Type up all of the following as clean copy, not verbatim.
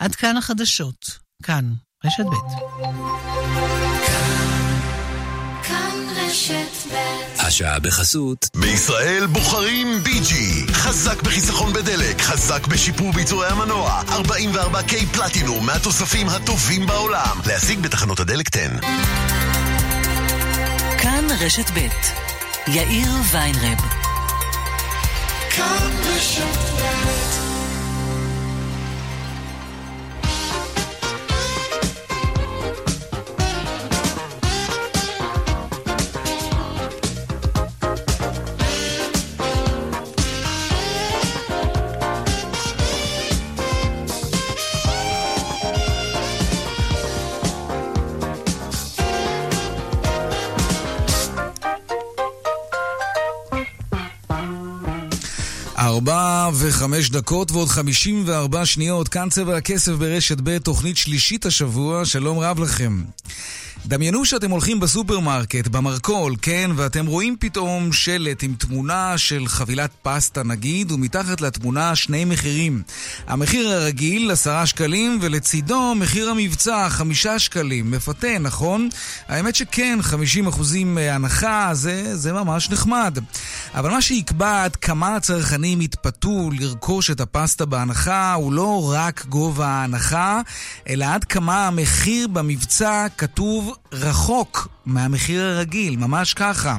עד כאן החדשות, כאן רשת ב'. השעה בחסות בישראל בוחרים ביג'י, חזק בחיסכון בדלק, חזק בשיפור ביצורי המנוע, 44K פלטינום מהתוספים הטובים בעולם, להשיג בתחנות הדלק 10. כאן רשת ב', יאיר ויינרב. כאן רשת ב'. ארבע וחמש דקות ועוד 54 שניות, כאן צבע הכסף ברשת ב', תוכנית שלישית השבוע. שלום רב לכם. דמיינו שאתם הולכים בסופרמרקט, במרקול, כן, ואתם רואים פתאום שלט עם תמונה של חבילת פסטה נגיד, ומתחת לתמונה שני מחירים. המחיר הרגיל 10 שקלים, ולצידו מחיר המבצע 5 שקלים. מפתה, נכון? האמת שכן, 50% הנחה, זה ממש נחמד. אבל מה שיקבע עד כמה הצרכנים יתפתו לרכוש את הפסטה בהנחה, הוא לא רק גובה ההנחה, אלא עד כמה המחיר במבצע כתוב רחוק מהמחיר הרגיל, ממש ככה.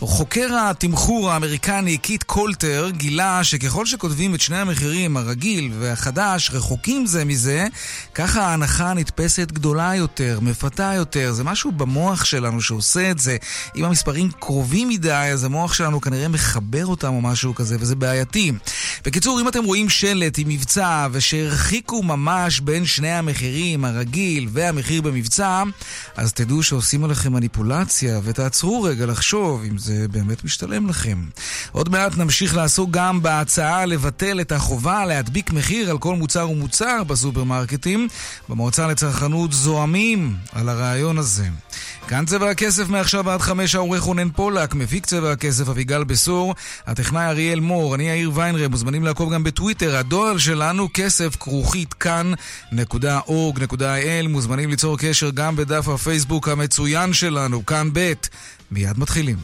חוקר התמחור האמריקני קיט קולטר גילה שככל שכותבים את שני המחירים, הרגיל והחדש, רחוקים זה מזה, ככה ההנחה נתפסת גדולה יותר, מפתה יותר. זה משהו במוח שלנו שעושה את זה. אם המספרים קרובים מדי, אז המוח שלנו כנראה מחבר אותם או משהו כזה, וזה בעייתי. בקיצור, אם אתם רואים שלט עם מבצע ושהרחיקו ממש בין שני המחירים, הרגיל והמחיר במבצע, אז תדעו שעושים עליכם מניפולציה, ותעצרו רגע לחשוב אם זה באמת משתלם לכם. עוד מעט נמשיך לעסוק גם בהצעה לבטל את החובה להדביק מחיר על כל מוצר ומוצר בסופרמרקטים. במועצה לצרכנות זועמים על הרעיון הזה. כאן צבע הכסף, מעכשיו עד 5, העורך רונן פולק, מפיק צבע הכסף אביגל בסור, הטכנאי אריאל מור, אני יאיר ויינרב. מוזמנים לעקוב גם בטוויטר, הדואל שלנו כסף כרוכית כאן.org.il. מוזמנים ליצור קשר גם בדף הפייסבוק המצוין שלנו, כאן ב'. מיד מתחילים.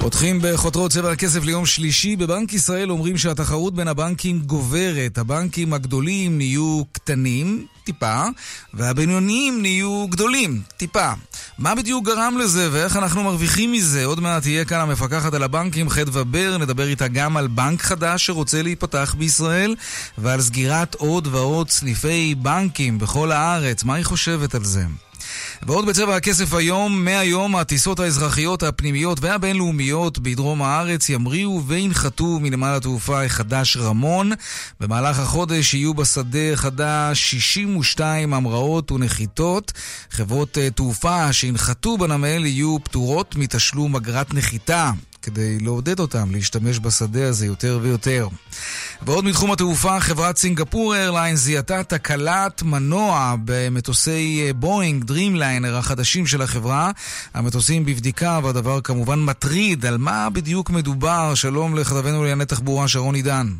פותחים בחותרות צבע הכסף ליום שלישי. בבנק ישראל אומרים שהתחרות בין הבנקים גוברת. הבנקים הגדולים נהיו קטנים, טיפה, והבינוניים נהיו גדולים, טיפה. מה בדיוק גרם לזה ואיך אנחנו מרוויחים מזה? עוד מעט תהיה כאן המפקחת על הבנקים, חדווה בר, נדבר איתה גם על בנק חדש שרוצה להיפתח בישראל, ועל סגירת עוד ועוד סניפי בנקים בכל הארץ. מה היא חושבת על זה? ועוד בצבע הכסף היום, מהיום הטיסות האזרחיות, הפנימיות והבינלאומיות בדרום הארץ ימריאו וינחתו מנמל התעופה החדש רמון. במהלך החודש יהיו בשדה החדש 62 המראות ונחיתות. חברות תעופה שינחתו בנמל יהיו פטורות מתשלום אגרת נחיתה, כדי לעודד אותם להשתמש בשדה הזה יותר ויותר. ועוד מתחום התעופה, חברת סינגפור איירליין זיהתה תקלת מנוע במטוסי בוינג דרימליינר החדשים של החברה. המטוסים בבדיקה, והדבר כמובן מטריד. על מה בדיוק מדובר? שלום לכתבנו לענייני תחבורה שרון עידן.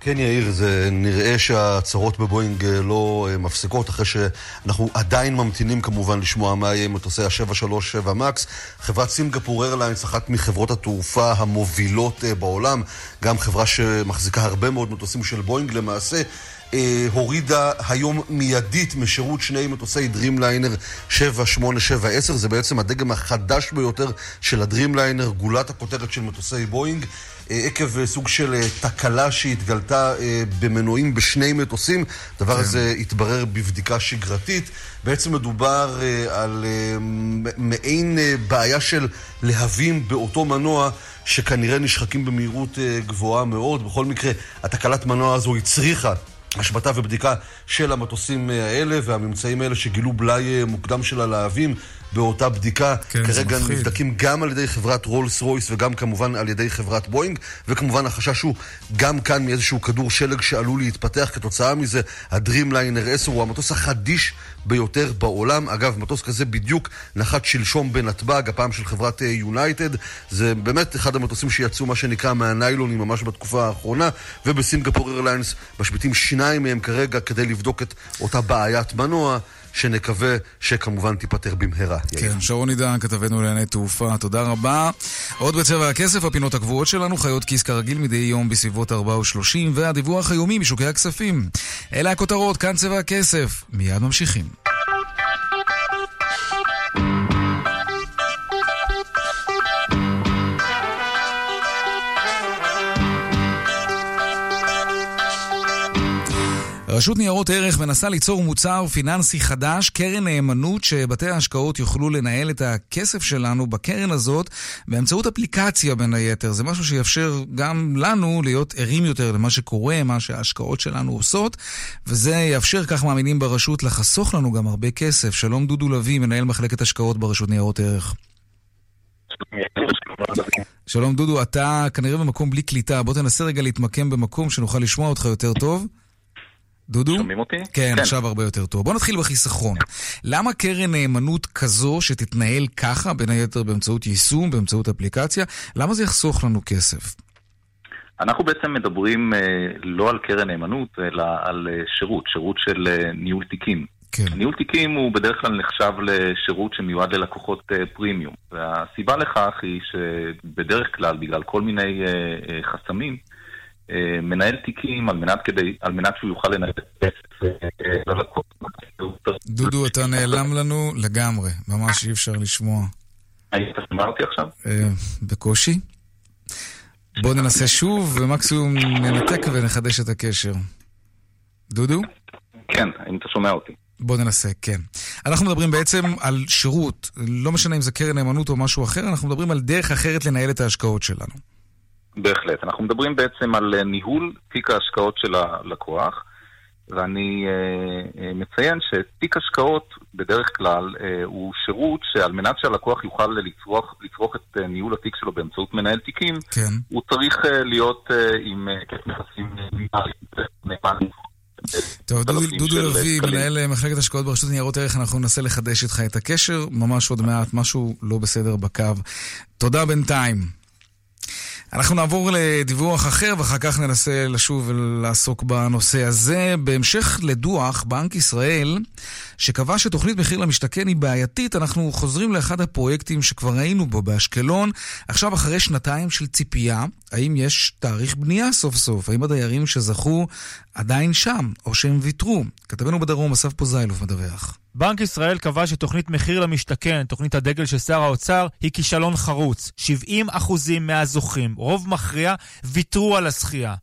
כן יאיר, זה נראה שהצרות בבוינג לא מפסיקות, אחרי שאנחנו עדיין ממתינים כמובן לשמוע מה יהיה מטוסי ה-737 מקס. חברת סינגפור איירליינס, אחת מחברות התעופה המובילות בעולם, גם חברה שמחזיקה הרבה מאוד מטוסים של בוינג למעשה, הורידה היום מיידית משירות שני מטוסי דרימליינר 787-10. זה בעצם הדגם החדש ביותר של הדרימליינר, גולת הכותרת של מטוסי בוינג, עקב סוג של תקלה שהתגלתה במנועים בשני מטוסים. דבר הזה התברר בבדיקה שגרתית. בעצם מדובר על מעין בעיה של להבים באותו מנוע שכנראה נשחקים במהירות גבוהה מאוד. בכל מקרה, התקלת מנוע הזו הצריכה השבטה ובדיקה של המטוסים האלה והממצאים האלה שגילו בלי מוקדם של הלהבים באותה בדיקה, כרגע נבדקים גם על ידי חברת רולס רויס וגם כמובן על ידי חברת בוינג, וכמובן החשש הוא גם כאן מאיזשהו כדור שלג שעלול להתפתח כתוצאה מזה. הדרימליינר 10 הוא המטוס החדיש ביותר בעולם, אגב מטוס כזה בדיוק נחת שלשום בנתב"ג, הפעם של חברת יונייטד. זה באמת אחד המטוסים שיצאו מה שנקרא מהניילונים ממש בתקופה האחרונה, ובסינגפור איירליינס משביתים שניים מהם כרגע כדי לבדוק את אותה בעיית מנוע שנקווה שכמובן תיפטר במהרה. כן, שרון עידן, כתבנו לענייני תעופה, תודה רבה. עוד בצבע הכסף, הפינות הקבועות שלנו, חיות כיס כרגיל מדי יום בסביבות 4:30, והדיווח היומי משוקי הכספים. אלה הכותרות, כאן צבע הכסף. מיד ממשיכים. רשות ניירות ערך מנסה ליצור מוצר פיננסי חדש, קרן נאמנות, שבתי ההשקעות יוכלו לנהל את הכסף שלנו בקרן הזאת באמצעות אפליקציה בין היתר. זה משהו שיאפשר גם לנו להיות ערים יותר למה שקורה, מה שההשקעות שלנו עושות, וזה יאפשר, כך מאמינים ברשות, לחסוך לנו גם הרבה כסף. שלום דודו לוי, מנהל מחלקת השקעות ברשות ניירות ערך. שלום דודו, אתה כנראה במקום בלי קליטה, בוא תנסה רגע להתמקם במקום שנוכל לשמוע אותך יותר טוב. דודו? שומעים אותי? כן, עכשיו הרבה יותר טוב. בוא נתחיל בחיסכון. למה קרן נאמנות כזו שתתנהל ככה, בין היתר באמצעות יישום, באמצעות אפליקציה, למה זה יחסוך לנו כסף? אנחנו בעצם מדברים לא על קרן נאמנות, אלא על שירות, שירות של ניהול תיקים. ניהול תיקים הוא בדרך כלל נחשב לשירות שמיועד ללקוחות פרימיום. והסיבה לכך היא שבדרך כלל, בגלל כל מיני חסמים, מנהל תיקים על מנת שהוא יוכל לנהל כסף ללקוח. דודו, אתה נעלם לנו לגמרי, ממש אי אפשר לשמוע. היית שמע אותי עכשיו? בקושי. בוא ננסה שוב ומקסימום ננתק ונחדש את הקשר. דודו? כן, אם אתה שומע אותי. בוא ננסה, כן. אנחנו מדברים בעצם על שירות, לא משנה אם זה קרן נאמנות או משהו אחר, אנחנו מדברים על דרך אחרת לנהל את ההשקעות שלנו. בהחלט. אנחנו מדברים בעצם על ניהול תיק ההשקעות של הלקוח, ואני מציין שתיק השקעות בדרך כלל הוא שירות שעל מנת שהלקוח יוכל לצרוך את ניהול התיק שלו באמצעות מנהל תיקים, כן. הוא צריך להיות עם נכסים נאמנים. טוב, דודו לוי, מנהל מחלקת השקעות ברשות ניירות ערך, אנחנו ננסה לחדש איתך את הקשר, ממש עוד מעט, משהו לא בסדר בקו. תודה בינתיים. אנחנו נעבור לדיווח אחר ואחר כך ננסה לשוב ולעסוק בנושא הזה. בהמשך לדוח בנק ישראל שקבע שתוכנית מחיר למשתכן היא בעייתית, אנחנו חוזרים לאחד הפרויקטים שכבר ראינו בו באשקלון. עכשיו אחרי שנתיים של ציפייה, האם יש תאריך בנייה סוף סוף? האם הדיירים שזכו עדיין שם או שהם ויתרו? כתבנו בדרום אסף פוזיילוב מדווח. בנק ישראל קבע שתוכנית מחיר למשתכן, תוכנית הדגל של שר האוצר, היא כישלון חרוץ. 70% מהזוכים, רוב מכריע, ויתרו על הזכייה.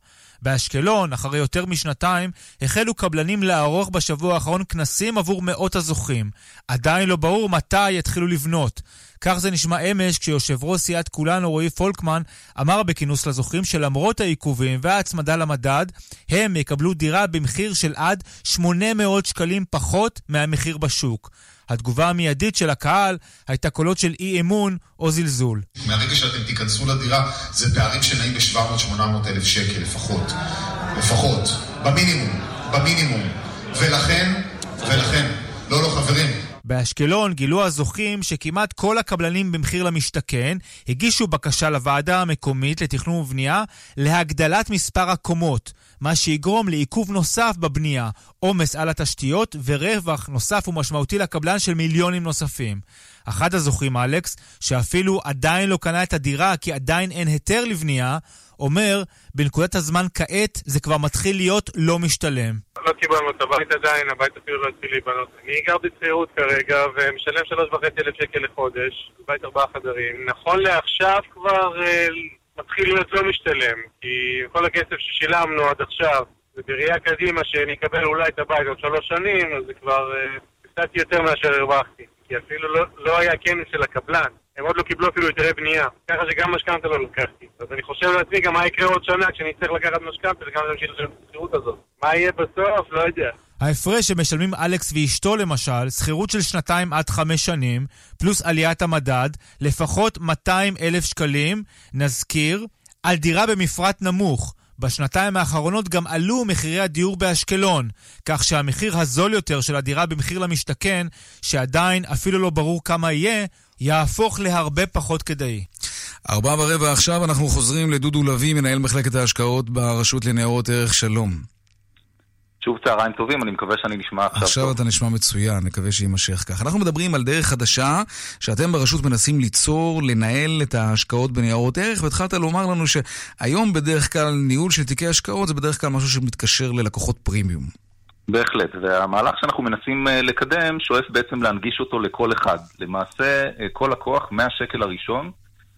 באשקלון, אחרי יותר משנתיים, החלו קבלנים לערוך בשבוע האחרון כנסים עבור מאות הזוכים. עדיין לא ברור מתי יתחילו לבנות. כך זה נשמע אמש כשיושב ראש סיעת כולנו רועי פולקמן אמר בכינוס לזוכים שלמרות העיכובים וההצמדה למדד, הם יקבלו דירה במחיר של עד 800 שקלים פחות מהמחיר בשוק. התגובה המיידית של הקהל הייתה קולות של אי אמון או זלזול. מהרגע שאתם תיכנסו לדירה, זה פערים שנעים ב-700-800,000 שקל לפחות, במינימום, ולכן, לא חברים. באשקלון גילו הזוכים שכמעט כל הקבלנים במחיר למשתכן הגישו בקשה לוועדה המקומית לתכנון ובנייה להגדלת מספר הקומות, מה שיגרום לעיכוב נוסף בבנייה, עומס על התשתיות ורווח נוסף ומשמעותי לקבלן של מיליונים נוספים. אחד הזוכים, אלכס, שאפילו עדיין לא קנה את הדירה כי עדיין אין היתר לבנייה, אומר, בנקודת הזמן כעת זה כבר מתחיל להיות לא משתלם. לא קיבלנו את הבית עדיין, הבית אפילו לא התחיל להיבנות. אני גר בצעירות כרגע ומשלם 3,500 שקל לחודש, בית 4 חדרים. נכון לעכשיו כבר מתחיל להיות לא משתלם, כי כל הכסף ששילמנו עד עכשיו, זה בראייה קדימה שנקבל אולי את הבית עוד 3 שנים, אז זה כבר קצת יותר מאשר הרווחתי, כי אפילו לא היה כנס של הקבלן. הם עוד לא קיבלו אפילו היתרי בנייה, ככה שגם משכנתה לא לקחתי. אז אני חושב לעצמי גם מה יקרה עוד שנה כשאני צריך לקחת משכנתה וגם להמשיך לשלם את השכירות הזאת. מה יהיה בסוף? לא יודע. ההפרש שמשלמים אלכס ואשתו למשל, שכירות של 2 עד 5 שנים, פלוס עליית המדד, לפחות 200,000 שקלים, נזכיר, על דירה במפרט נמוך. בשנתיים האחרונות גם עלו מחירי הדיור באשקלון, כך שהמחיר הזול יותר של הדירה במחיר למשתכן, שעדיין אפילו לא ברור כמה יהיה, יהפוך להרבה פחות כדאי. 4:15 עכשיו אנחנו חוזרים לדודו לוי, מנהל מחלקת ההשקעות ברשות לניירות ערך. שלום. שוב צהריים טובים, אני מקווה שאני נשמע עכשיו טוב. עכשיו אתה נשמע מצוין, מקווה שימשך כך. אנחנו מדברים על דרך חדשה שאתם ברשות מנסים ליצור, לנהל את ההשקעות בניירות ערך, והתחלת לומר לנו שהיום בדרך כלל ניהול של תיקי השקעות זה בדרך כלל משהו שמתקשר ללקוחות פרימיום. בהחלט, והמהלך שאנחנו מנסים לקדם שואף בעצם להנגיש אותו לכל אחד. למעשה כל לקוח מהשקל הראשון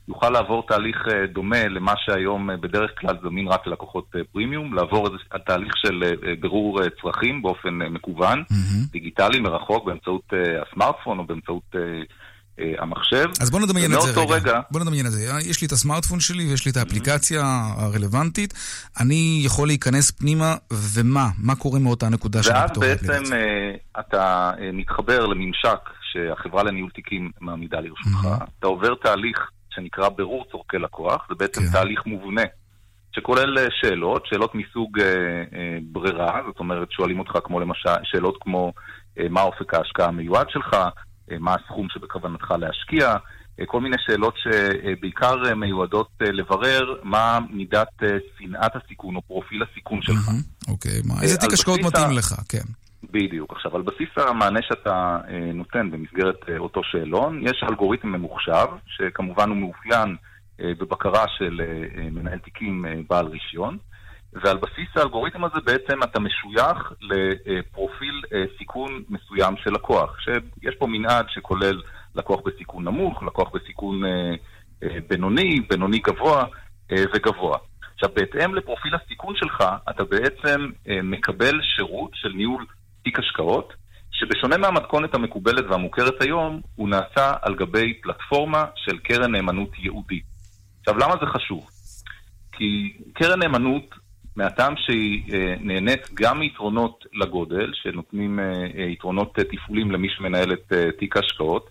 יוכל לעבור תהליך דומה למה שהיום בדרך כלל זמין רק ללקוחות פרימיום, לעבור תהליך של ברור צרכים באופן מקוון, דיגיטלי, מרחוק, באמצעות הסמארטפון או באמצעות המחשב. אז בוא נדמיין את זה רגע. בוא נדמיין את זה. יש לי את הסמארטפון שלי ויש לי את האפליקציה הרלוונטית. אני יכול להיכנס פנימה, ומה? מה קורה מאותה נקודה שאני פתוח? ואז בעצם אתה מתחבר לממשק שהחברה לניהול תיקים מעמידה לרשותך. אתה עובר תהליך שנקרא ברור צורכי לקוח, זה בעצם תהליך מובנה, שכולל שאלות מסוג ברירה, זאת אומרת שואלים אותך כמו למשל, שאלות כמו מה אופק ההשקעה המיועד שלך, מה הסכום שבכוונתך להשקיע, כל מיני שאלות שבעיקר מיועדות לברר מה מידת צנעת הסיכון או פרופיל הסיכון שלך. אוקיי, איזה תיק השקעות מתאים לך, כן. בדיוק. עכשיו, על בסיס המענה שאתה נותן במסגרת אותו שאלון, יש אלגוריתם ממוחשב, שכמובן הוא מאופיין בבקרה של מנהל תיקים בעל רישיון, ועל בסיס האלגוריתם הזה בעצם אתה משוייך לפרופיל סיכון מסוים של לקוח, שיש פה מנעד שכולל לקוח בסיכון נמוך, לקוח בסיכון בינוני, בינוני גבוה וגבוה. עכשיו, בהתאם לפרופיל הסיכון שלך, אתה בעצם מקבל שירות של ניהול תיק השקעות, שבשונה מהמתכונת המקובלת והמוכרת היום, הוא נעשה על גבי פלטפורמה של קרן נאמנות יהודית. עכשיו, למה זה חשוב? כי קרן נאמנות, מהטעם שהיא נהנית גם מיתרונות לגודל, שנותנים יתרונות תפעולים למי שמנהל את תיק השקעות,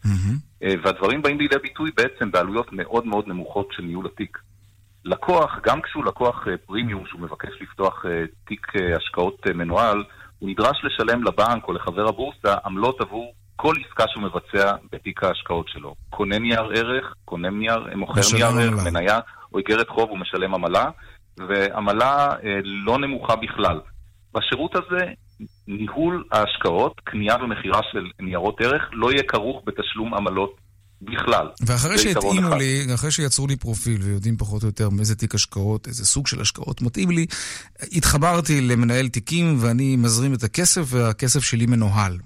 והדברים באים לידי ביטוי בעצם בעלויות מאוד מאוד נמוכות של ניהול התיק. לקוח, גם כשהוא לקוח פרימיום, שהוא מבקש לפתוח תיק השקעות מנועל, הוא נדרש לשלם לבנק או לחבר הבורסה עמלות עבור כל עסקה שהוא מבצע בתיק ההשקעות שלו. קונה נייר ערך, קונה נייר, מוכר נייר ערך, מניה או איגרת חוב, הוא משלם עמלה, ועמלה לא נמוכה בכלל. בשירות הזה, ניהול ההשקעות, קנייה ומחירה של ניירות ערך, לא יהיה כרוך בתשלום עמלות בכלל. ואחרי שהתאימו לי, אחרי שיצרו לי פרופיל ויודעים פחות או יותר מאיזה תיק השקעות, איזה סוג של השקעות מתאים לי, התחברתי למנהל תיקים ואני מזרים את הכסף והכסף שלי מנוהל.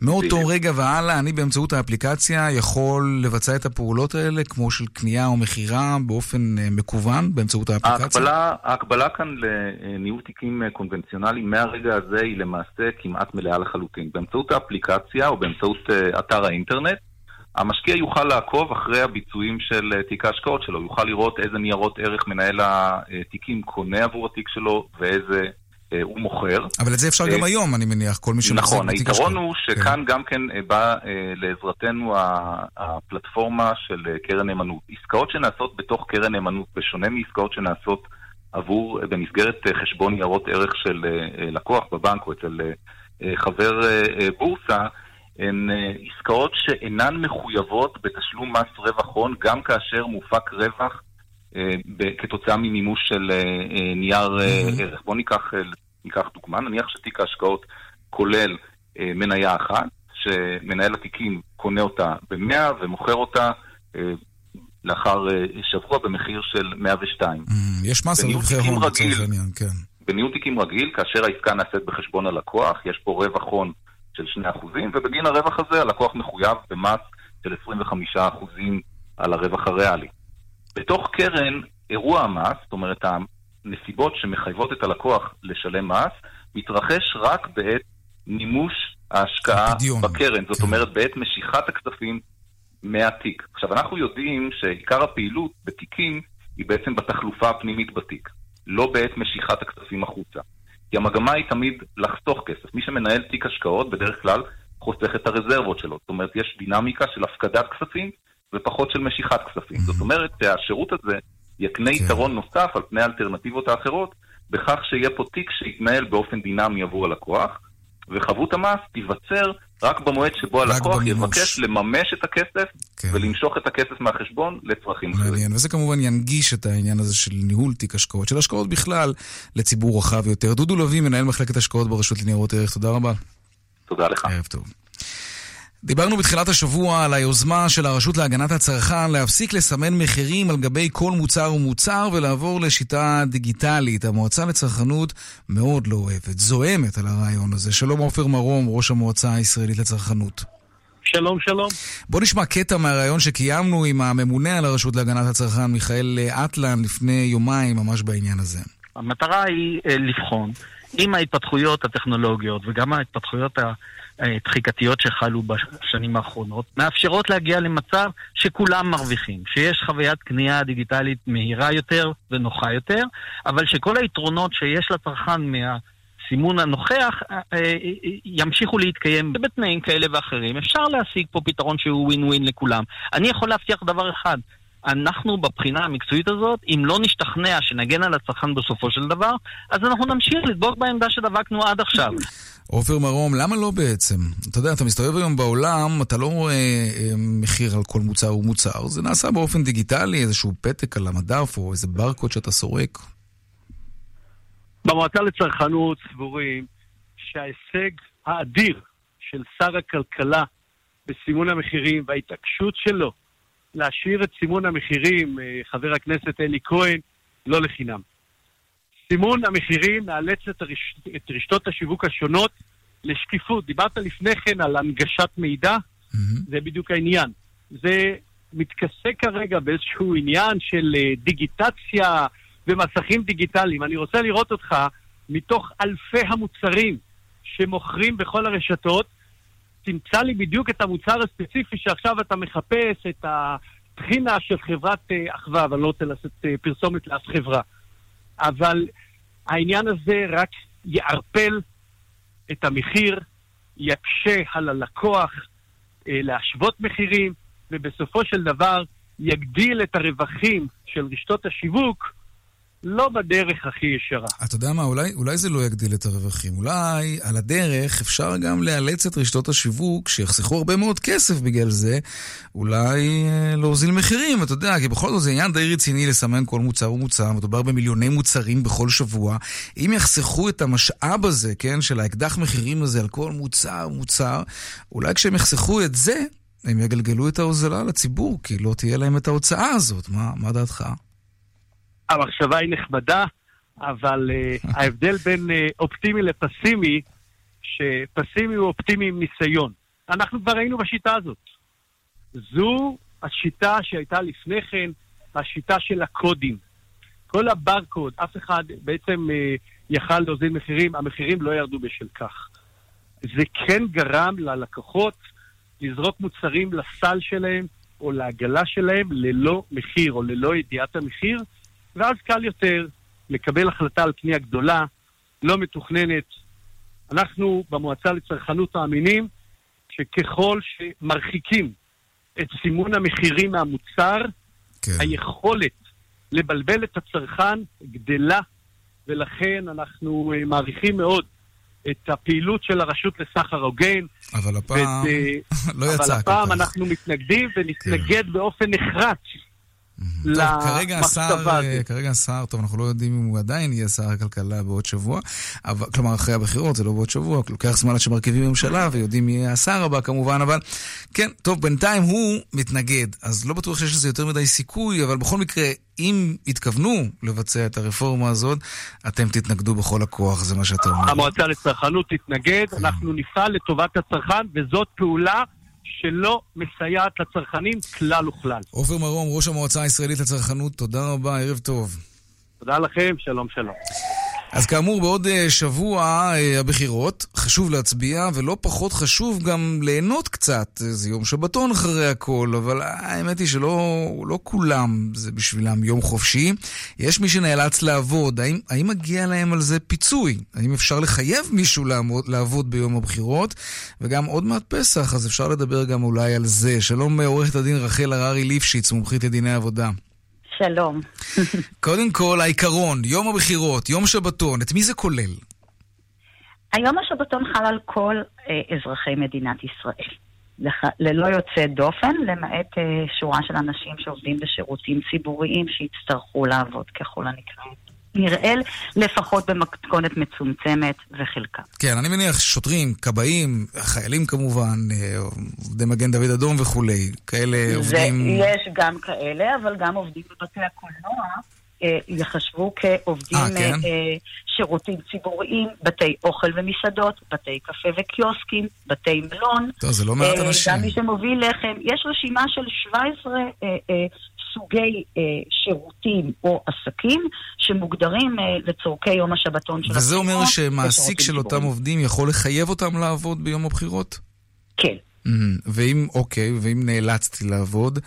מאותו רגע והלאה אני באמצעות האפליקציה יכול לבצע את הפעולות האלה כמו של קנייה או מחירה באופן מקוון באמצעות האפליקציה. ההקבלה כאן לניהול תיקים קונבנציונלי מהרגע הזה היא למעשה כמעט מלאה לחלוטין. באמצעות האפליקציה או באמצעות אתר האינטרנט המשקיע יוכל לעקוב אחרי הביצועים של תיק ההשקעות שלו, יוכל לראות איזה ניירות ערך מנהל התיקים קונה עבור התיק שלו ואיזה הוא מוכר. אבל את זה אפשר גם היום, אני מניח, כל מי שמחזיק בתיק השקעות. נכון, היתרון הוא שכאן גם כן בא לעזרתנו הפלטפורמה של קרן נאמנות. עסקאות שנעשות בתוך קרן נאמנות, בשונה מעסקאות שנעשות עבור במסגרת חשבון ניירות ערך של לקוח בבנק או אצל חבר בורסה, הן עסקאות שאינן מחויבות בתשלום מס רווח הון, גם כאשר מופק רווח כתוצאה ממימוש של נייר ערך. בואו ניקח דוגמה, נניח שתיק ההשקעות כולל מניה אחת, שמנהל התיקים קונה אותה ב100 ומוכר אותה לאחר שבוע במחיר של 102. יש מס על רווחי הון לצורך העניין, כן. בניהול תיקים רגיל, כאשר העסקה נעשית בחשבון הלקוח, יש פה רווח הון של 2%, ובגין הרווח הזה הלקוח מחויב במס של 25% על הרווח הריאלי. בתוך קרן, אירוע המס, זאת אומרת, הנסיבות שמחייבות את הלקוח לשלם מס, מתרחש רק בעת מימוש ההשקעה בקרן. זאת אומרת, בעת משיכת הכספים מהתיק. עכשיו, אנחנו יודעים שעיקר הפעילות בתיקים היא בעצם בתחלופה הפנימית בתיק, לא בעת משיכת הכספים החוצה. כי המגמה היא תמיד לחסוך כסף. מי שמנהל תיק השקעות בדרך כלל חוסך את הרזרבות שלו. זאת אומרת, יש דינמיקה של הפקדת כספים ופחות של משיכת כספים. זאת אומרת שהשירות הזה יקנה יתרון נוסף על פני האלטרנטיבות האחרות, בכך שיהיה פה תיק שיתנהל באופן דינמי עבור הלקוח, וחבות המס תיווצר רק במועד שבו הלקוח יבקש לממש את הכסף ולמשוך את הכסף מהחשבון לצרכים אחרים. וזה כמובן ינגיש את העניין הזה של ניהול תיק השקעות, של השקעות בכלל, לציבור רחב יותר. דודו לוי, מנהל מחלקת השקעות ברשות לניירות ערך, תודה רבה. תודה לך. ערב טוב. דיברנו בתחילת השבוע על היוזמה של הרשות להגנת הצרכן להפסיק לסמן מחירים על גבי כל מוצר ומוצר ולעבור לשיטה דיגיטלית. המועצה לצרכנות מאוד לא אוהבת, זוהמת על הרעיון הזה. שלום עופר מרום, ראש המועצה הישראלית לצרכנות. שלום, שלום. בוא נשמע קטע מהרעיון שקיימנו עם הממונה על הרשות להגנת הצרכן, מיכאל אטלן, לפני יומיים ממש בעניין הזה. המטרה היא לבחון עם ההתפתחויות הטכנולוגיות וגם ההתפתחויות הדחיקתיות שחלו בשנים האחרונות, מאפשרות להגיע למצב שכולם מרוויחים, שיש חוויית קנייה דיגיטלית מהירה יותר ונוחה יותר, אבל שכל היתרונות שיש לצרכן מהסימון הנוכח ימשיכו להתקיים בתנאים כאלה ואחרים. אפשר להשיג פה פתרון שהוא ווין ווין לכולם. אני יכול להבטיח דבר אחד, אנחנו בבחינה המקצועית הזאת, אם לא נשתכנע שנגן על הצרכן בסופו של דבר, אז אנחנו נמשיך לדבוק בעמדה שדבקנו עד עכשיו. עופר מרום, למה לא בעצם? אתה יודע, אתה מסתובב היום בעולם, אתה לא רואה מחיר על כל מוצר ומוצר, זה נעשה באופן דיגיטלי, איזשהו פתק על המדף או איזה ברקוד שאתה סורק. במועצה לצרכנות סבורים שההישג האדיר של שר הכלכלה בסימון המחירים וההתעקשות שלו להשאיר את סימון המחירים, חבר הכנסת אלי כהן, לא לחינם. סימון המחירים מאלץ את רשתות השיווק השונות לשקיפות. דיברת לפני כן על הנגשת מידע, זה בדיוק העניין. זה מתכסה כרגע באיזשהו עניין של דיגיטציה ומסכים דיגיטליים. אני רוצה לראות אותך מתוך אלפי המוצרים שמוכרים בכל הרשתות, תמצא לי בדיוק את המוצר הספציפי שעכשיו אתה מחפש, את הבחינה של חברת אחווה, אבל לא רוצה לעשות פרסומת לאף חברה. אבל העניין הזה רק יערפל את המחיר, יקשה על הלקוח להשוות מחירים, ובסופו של דבר יגדיל את הרווחים של רשתות השיווק, לא בדרך הכי ישרה. אתה יודע מה, אולי זה לא יגדיל את הרווחים. אולי על הדרך אפשר גם לאלץ את רשתות השיווק, שיחסכו הרבה מאוד כסף בגלל זה, אולי להוזיל מחירים, אתה יודע, כי בכל זאת זה עניין די רציני לסמן כל מוצר ומוצר, מדובר במיליוני מוצרים בכל שבוע. אם יחסכו את המשאב הזה, כן, של האקדח מחירים הזה על כל מוצר ומוצר, אולי כשהם יחסכו את זה, הם יגלגלו את ההוזלה לציבור, כי לא תהיה להם את ההוצאה הזאת. מה דעתך? המחשבה היא נחמדה, אבל ההבדל בין אופטימי לפסימי, שפסימי הוא אופטימי עם ניסיון. אנחנו כבר ראינו בשיטה הזאת. זו השיטה שהייתה לפני כן, השיטה של הקודים. כל הברקוד, אף אחד בעצם יכל להוזיל מחירים, המחירים לא ירדו בשל כך. זה כן גרם ללקוחות לזרוק מוצרים לסל שלהם, או לעגלה שלהם, ללא מחיר, או ללא ידיעת המחיר, ואז קל יותר לקבל החלטה על קנייה גדולה, לא מתוכננת. אנחנו במועצה לצרכנות מאמינים שככל שמרחיקים את סימון המחירים מהמוצר, היכולת לבלבל את הצרכן גדלה, ולכן אנחנו מעריכים מאוד את הפעילות של הרשות לסחר הוגן. אבל הפעם לא יצא. אבל הפעם אנחנו מתנגדים ונתנגד באופן נחרץ. כרגע השר, טוב, אנחנו לא יודעים אם הוא עדיין יהיה שר הכלכלה בעוד שבוע, כלומר אחרי הבחירות, זה לא בעוד שבוע, לוקח זמן עד שמרכיבים ממשלה ויודעים יהיה השר הבא כמובן, אבל כן, טוב, בינתיים הוא מתנגד, אז לא בטוח שיש לזה יותר מדי סיכוי, אבל בכל מקרה, אם התכוונו לבצע את הרפורמה הזאת, אתם תתנגדו בכל הכוח, זה מה שאתה אומר. המועצה לצרכנות תתנגד, אנחנו נפעל לטובת הצרכן, וזאת פעולה שלא מסייעת לצרכנים כלל וכלל. עופר מרום, ראש המועצה הישראלית לצרכנות, תודה רבה, ערב טוב. תודה לכם, שלום שלום. אז כאמור, בעוד שבוע הבחירות, חשוב להצביע, ולא פחות חשוב גם ליהנות קצת. זה יום שבתון אחרי הכל, אבל האמת היא שלא כולם זה בשבילם יום חופשי. יש מי שנאלץ לעבוד. האם מגיע להם על זה פיצוי? האם אפשר לחייב מישהו לעבוד ביום הבחירות? וגם עוד מעט פסח, אז אפשר לדבר גם אולי על זה. שלום, עורכת הדין רחל הררי ליפשיץ, מומחית לדיני עבודה. שלום. קודם כל, העיקרון, יום הבחירות, יום שבתון, את מי זה כולל? היום השבתון חל על כל אזרחי מדינת ישראל. ללא יוצא דופן, למעט שורה של אנשים שעובדים בשירותים ציבוריים שיצטרכו לעבוד ככל הנקרא. נראה לפחות במתכונת מצומצמת וחלקה. כן, אני מניח שוטרים, קבעים, חיילים כמובן, עובדי מגן דוד אדום וכולי, כאלה עובדים... יש גם כאלה, אבל גם עובדים בבתי הקולנוע יחשבו כעובדים שירותים ציבוריים, בתי אוכל ומסעדות, בתי קפה וקיוסקים, בתי מלון. טוב, זה לא מעט אנשים. גם מי שמוביל לחם. יש רשימה של 17... סוגי שירותים או עסקים שמוגדרים לצורכי יום השבתון של... וזה אומר שמעסיק של אותם עובדים יכול לחייב אותם לעבוד ביום הבחירות? כן. ואם נאלצתי לעבוד,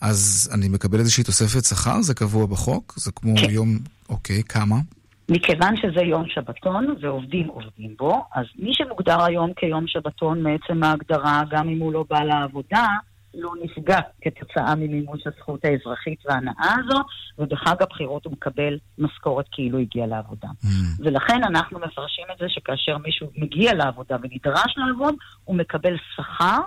אז אני מקבל איזושהי תוספת שכר? זה קבוע בחוק? זה כמו יום... אוקיי, כמה? מכיוון שזה יום שבתון ועובדים עובדים בו, אז מי שמוגדר היום כיום שבתון מעצם ההגדרה, גם אם הוא לא בא לעבודה, לא נפגע כתוצאה ממימוש הזכות האזרחית וההנאה הזו, ובחג הבחירות הוא מקבל משכורת כאילו הגיע לעבודה. ולכן אנחנו מפרשים את זה שכאשר מישהו מגיע לעבודה ונדרש לעבוד, הוא מקבל שכר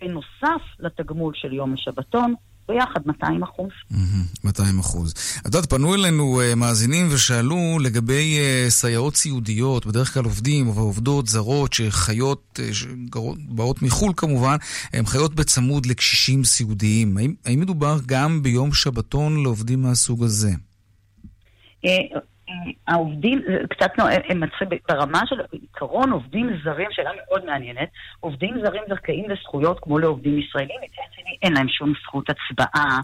בנוסף לתגמול של יום השבתון, ביחד 200%. 200%. את יודעת, פנו אלינו מאזינים ושאלו לגבי סייעות סיעודיות, בדרך כלל עובדים ועובדות זרות שחיות, שבאות מחול כמובן, הם חיות בצמוד לקשישים סיעודיים. האם מדובר גם ביום שבתון לעובדים מהסוג הזה? העובדים, קצת הם ברמה של עיקרון, עובדים זרים, שאלה מאוד מעניינת, עובדים זרים זכאים לזכויות כמו לעובדים ישראלים, אין להם שום זכות הצבעה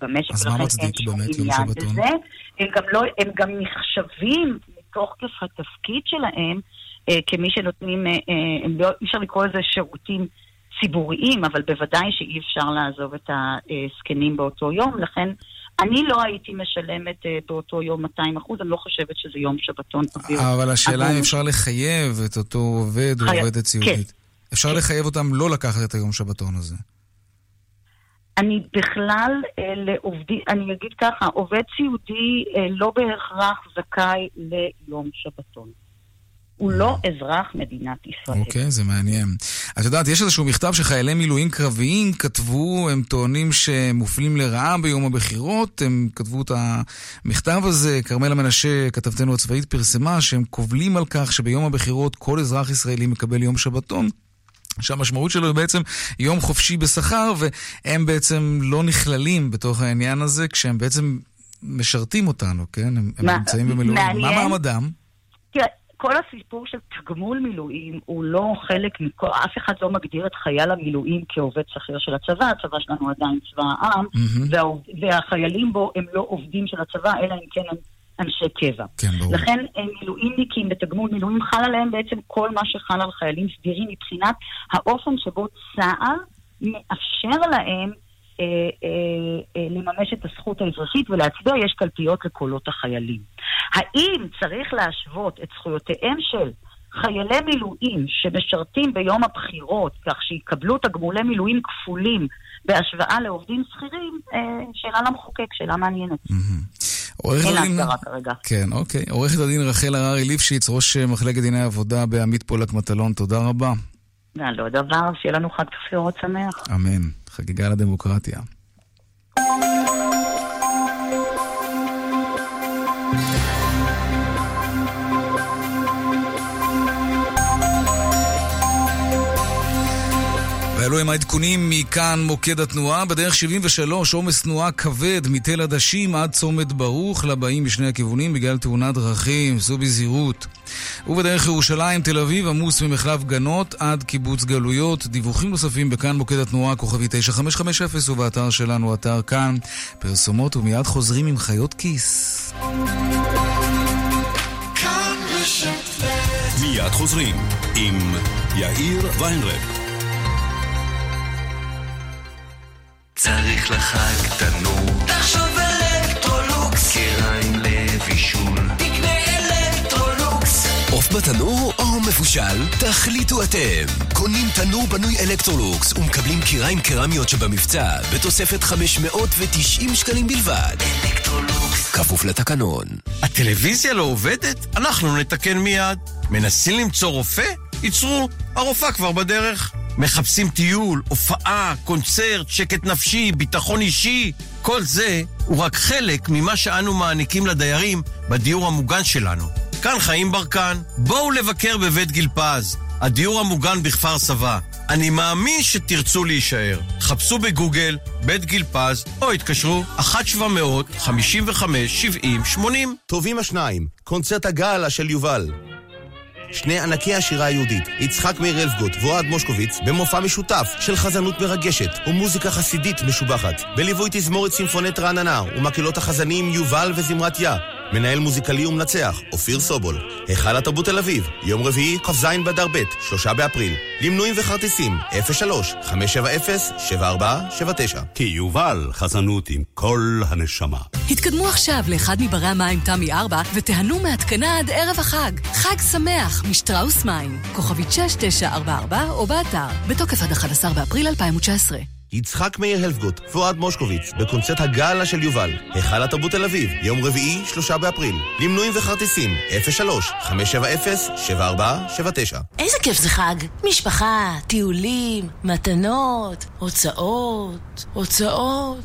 במשק. אז מה מצדיק באמת יום שבתון? הם גם נחשבים מתוך כף התפקיד שלהם, כמי שנותנים, אי אפשר לקרוא לזה שירותים ציבוריים, אבל בוודאי שאי אפשר לעזוב את הסקנים באותו יום, לכן אני לא הייתי משלמת באותו יום 200%, אני לא חושבת שזה יום שבתון. אבל השאלה אם אפשר לחייב את אותו עובד או עובדת ציודית. אפשר לחייב אותם לא לקחת את היום שבתון הזה. אני בכלל, אני אגיד ככה, עובד ציודי לא בהכרח זכאי ליום שבתון. הוא לא אזרח מדינת ישראל. אוקיי, זה מעניין. את יודעת, יש איזשהו מכתב שחיילי מילואים קרביים כתבו, הם טוענים שמופלים לרעה ביום הבחירות, הם כתבו את המכתב הזה, כרמלה מנשה, כתבתנו הצבאית, פרסמה שהם קובלים על כך שביום הבחירות כל אזרח ישראלי מקבל יום שבתון, שהמשמעות שלו היא בעצם יום חופשי בשכר, והם בעצם לא נכללים בתוך העניין הזה, כשהם בעצם משרתים אותנו, כן? הם נמצאים במילואים. מה מעמדם? כל הסיפור של תגמול מילואים הוא לא חלק, אף אחד לא מגדיר את חייל המילואים כעובד שכיר של הצבא, הצבא שלנו עדיין צבא העם, והחיילים בו הם לא עובדים של הצבא, אלא אם כן הם אנשי קבע. לכן מילואימניקים בתגמול מילואים חל עליהם בעצם כל מה שחל על חיילים סדירים מבחינת האופן שבו צה"ל מאפשר להם לממש את הזכות האזרחית ולהצביע. יש קלפיות לקולות החיילים. האם צריך להשוות את זכויותיהם של חיילי מילואים שמשרתים ביום הבחירות כך שיקבלו תגמולי מילואים כפולים בהשוואה לעובדים שכירים? שאלה למחוקק, שאלה מעניינת. אין להגדרה כרגע. כן, אוקיי. עורכת הדין רחל הררי ליפשיץ, ראש מחלקת דיני עבודה בעמית פולק מטלון, תודה רבה. לא דבר, שיהיה לנו חג בחירות שמח. אמן. חגיגה לדמוקרטיה. ואלו הם העדכונים מכאן מוקד התנועה. בדרך 73 עומס תנועה כבד מתל עדשים עד צומת ברוך לבאים משני הכיוונים בגלל תאונת דרכים, זו בזהירות. ובדרך ירושלים תל אביב עמוס ממחלף גנות עד קיבוץ גלויות. דיווחים נוספים בכאן מוקד התנועה כוכבי 9550 ובאתר שלנו, אתר כאן. פרסומות ומיד חוזרים עם חיות כיס. מיד חוזרים עם יאיר ויינרב. צריך לחג תנור, תחשוב אלקטרולוקס, קיריים לבישול, תקנה אלקטרולוקס. עוף בתנור או מפושל? תחליטו אתם. קונים תנור בנוי אלקטרולוקס ומקבלים קיריים קרמיות שבמבצע בתוספת 590 שקלים בלבד. אלקטרולוקס כפוף לתקנון. הטלוויזיה לא עובדת? אנחנו נתקן מיד. מנסים למצוא רופא? ייצרו, הרופאה כבר בדרך. מחפשים טיול, הופעה, קונצרט, שקט נפשי, ביטחון אישי. כל זה הוא רק חלק ממה שאנו מעניקים לדיירים בדיור המוגן שלנו. כאן חיים ברקן, בואו לבקר בבית גיל פז, הדיור המוגן בכפר סבא. אני מאמין שתרצו להישאר. חפשו בגוגל בית גיל פז או התקשרו 1-700-55-70-80. טובים השניים, קונצרט הגאלה של יובל. שני ענקי השירה היהודית, יצחק מאיר אלפגוט ואוהד מושקוביץ, במופע משותף של חזנות מרגשת ומוזיקה חסידית משובחת, בליווי תזמורת סימפונית רעננה ומקהלות החזנים יובל וזמרת יה. מנהל מוזיקלי ומנצח, אופיר סובול. היכל התרבות תל אביב, יום רביעי, כ"ז באדר ב', 3 באפריל. למנויים וכרטיסים, 03-570-7479. כי יובל חזנות עם כל הנשמה. התקדמו עכשיו לאחד מברי המים תמי 4 ותיהנו מהתקנה עד ערב החג. חג שמח, משטראוס מים. כוכבית 6944 או באתר. בתוקף עד 11 באפריל 2019. יצחק מאיר הלפגוט, פואד מושקוביץ, בקונצרט הגאלה של יובל, היכל התרבות תל אביב, יום רביעי, 3 באפריל. למנויים וכרטיסים, 03-570-7479. איזה כיף זה חג. משפחה, טיולים, מתנות, הוצאות.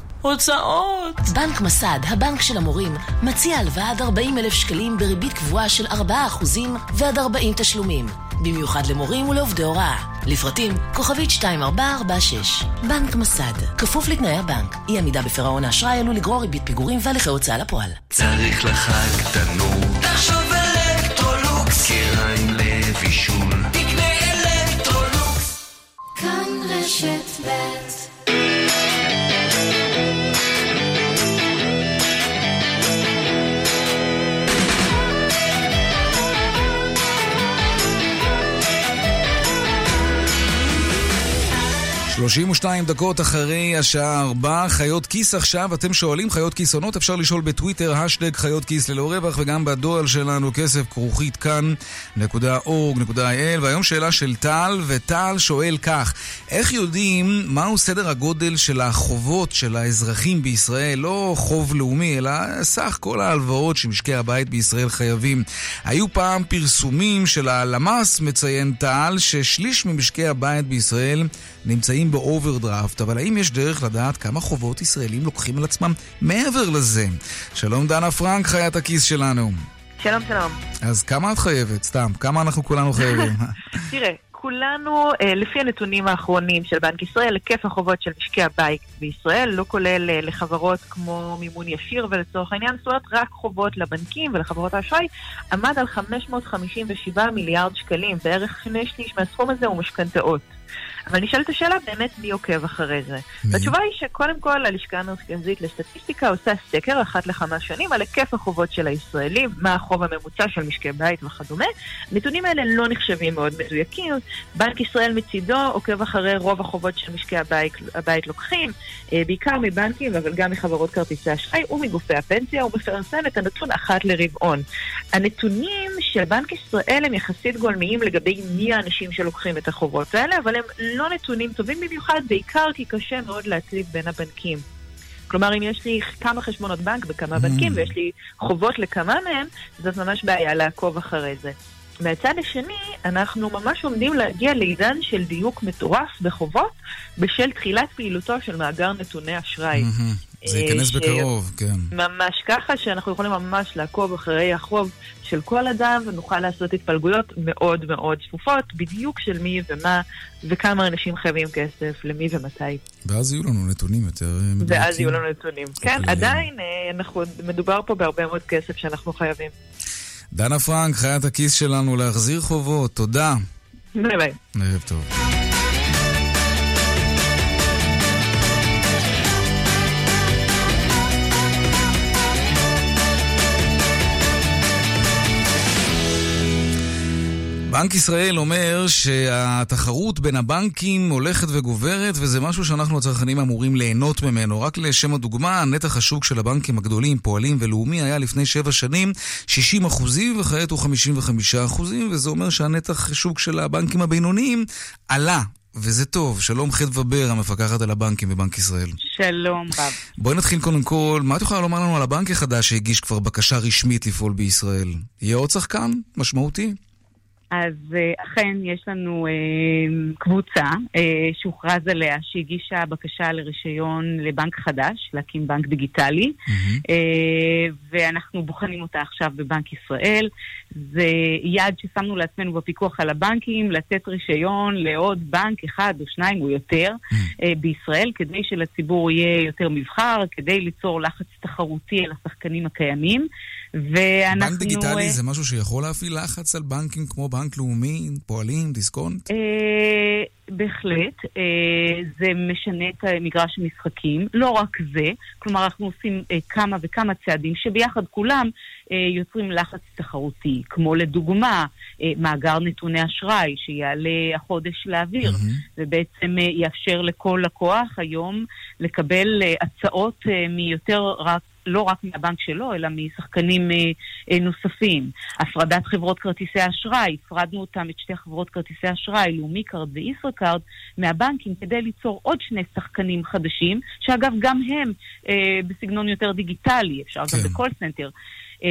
בנק מסד, הבנק של המורים, מציע הלוואה עד 40,000 שקלים בריבית קבועה של 4% ועד 40 תשלומים. במיוחד למורים ולעובדי הוראה. לפרטים, כוכבית 2446. בנק מסד, כפוף לתנאי הבנק. אי עמידה בפירעון האשראי עלול לגרור ריבית פיגורים והליכי הוצאה לפועל. צריך לחג תנור, תחשוב אלקטרולוקס, קיריים לבישול, תקנה אלקטרולוקס. כאן רשת ב'. ו-32 דקות אחרי השעה 4, חיות כיס עכשיו, אתם שואלים חיות כיסונות, אפשר לשאול בטוויטר, השטג חיות כיס ללא רווח, וגם בדואל שלנו, כסף כרוכית כאן.org.il, והיום שאלה של טל, וטל שואל כך, איך יודעים מהו סדר הגודל של החובות של האזרחים בישראל, לא חוב לאומי, אלא סך כל ההלוואות שמשקי הבית בישראל חייבים. היו פעם פרסומים של הלמ"ס, מציין טל, ששליש ממשקי הבית בישראל נמצאים באוברדרפט, אבל האם יש דרך לדעת כמה חובות ישראלים לוקחים על עצמם מעבר לזה? שלום דנה פרנק, חיית הכיס שלנו. שלום, שלום. אז כמה את חייבת? סתם, כמה אנחנו כולנו חייבים? תראה, כולנו, לפי הנתונים האחרונים של בנק ישראל, היקף החובות של משקי הבית בישראל, לא כולל לחברות כמו מימון ישיר ולצורך העניין, זאת אומרת רק חובות לבנקים ולחברות האשראי, עמד על 557 מיליארד שקלים, בערך 2/3 מהסכום הזה הוא משכנתאות. אבל נשאלת השאלה באמת מי עוקב אחרי זה. והתשובה היא שקודם כל הלשכה המרכזית לסטטיסטיקה עושה סקר אחת לכמה שנים על היקף החובות של הישראלים, מה החוב הממוצע של משקי בית וכדומה. הנתונים האלה לא נחשבים מאוד מדויקים. בנק ישראל מצידו עוקב אחרי רוב החובות של משקי הבית לוקחים, בעיקר מבנקים אבל גם מחברות כרטיסי אשראי ומגופי הפנסיה, ומפרסם את הנתון אחת לרבעון. הנתונים של בנק ישראל הם יחסית גולמיים לגבי מי האנשים שלוקחים את החובות האלה, אבל הם לא נתונים טובים במיוחד, בעיקר כי קשה מאוד להצליב בין הבנקים. כלומר, אם יש לי כמה חשבונות בנק בכמה בנקים ויש לי חובות לכמה מהם, זאת ממש בעיה לעקוב אחרי זה. מהצד השני, אנחנו ממש עומדים להגיע לעידן של דיוק מטורף בחובות בשל תחילת פעילותו של מאגר נתוני אשראי. זה ייכנס בקרוב, כן. ממש ככה שאנחנו יכולים ממש לעקוב אחרי החוב של כל אדם, ונוכל לעשות התפלגויות מאוד מאוד שפופות, בדיוק של מי ומה, וכמה אנשים חייבים כסף, למי ומתי. ואז יהיו לנו נתונים יותר מדויקים. ואז יהיו לנו נתונים, כן. עדיין מדובר פה בהרבה מאוד כסף שאנחנו חייבים. דנה פרנק, חיית הכיס שלנו, להחזיר חובות, תודה. ביי ביי. ערב טוב. בנק ישראל אומר שהתחרות בין הבנקים הולכת וגוברת, וזה משהו שאנחנו הצרכנים אמורים ליהנות ממנו. רק לשם הדוגמה, נתח השוק של הבנקים הגדולים, פועלים ולאומי, היה לפני 7 שנים 60%, וכעת הוא 55%, וזה אומר שהנתח השוק של הבנקים הבינוניים עלה. וזה טוב. שלום חדוה בר, המפקחת על הבנקים בבנק ישראל. שלום רב. בואי נתחיל קודם כל, מה את יכולה לומר לנו על הבנק החדש שהגיש כבר בקשה רשמית לפעול בישראל? יהיה עוד שחקן משמעותי? אז אכן יש לנו קבוצה שהוכרז עליה שהגישה בקשה לרישיון לבנק חדש, להקים בנק דיגיטלי, ואנחנו בוחנים אותה עכשיו בבנק ישראל. זה יעד ששמנו לעצמנו בפיקוח על הבנקים, לתת רישיון לעוד בנק אחד או שניים או יותר בישראל, כדי שלציבור יהיה יותר מבחר, כדי ליצור לחץ תחרותי על השחקנים הקיימים. בנק דיגיטלי זה משהו שיכול להפעיל לחץ על בנקים כמו בנק לאומי, פועלים, דיסקונט? בהחלט. זה משנה את מגרש המשחקים. לא רק זה, כלומר אנחנו עושים כמה וכמה צעדים שביחד כולם יוצרים לחץ תחרותי, כמו לדוגמה מאגר נתוני אשראי שיעלה החודש לאוויר, ובעצם יאפשר לכל לקוח היום לקבל הצעות מיותר רק לא רק מהבנק שלו, אלא משחקנים נוספים. הפרדת חברות כרטיסי אשראי, הפרדנו אותם את 2 חברות כרטיסי אשראי, לאומי קארד וישראקארד, מהבנקים, כדי ליצור עוד 2 שחקנים חדשים, שאגב גם הם בסגנון יותר דיגיטלי, אפשר גם בקול סנטר.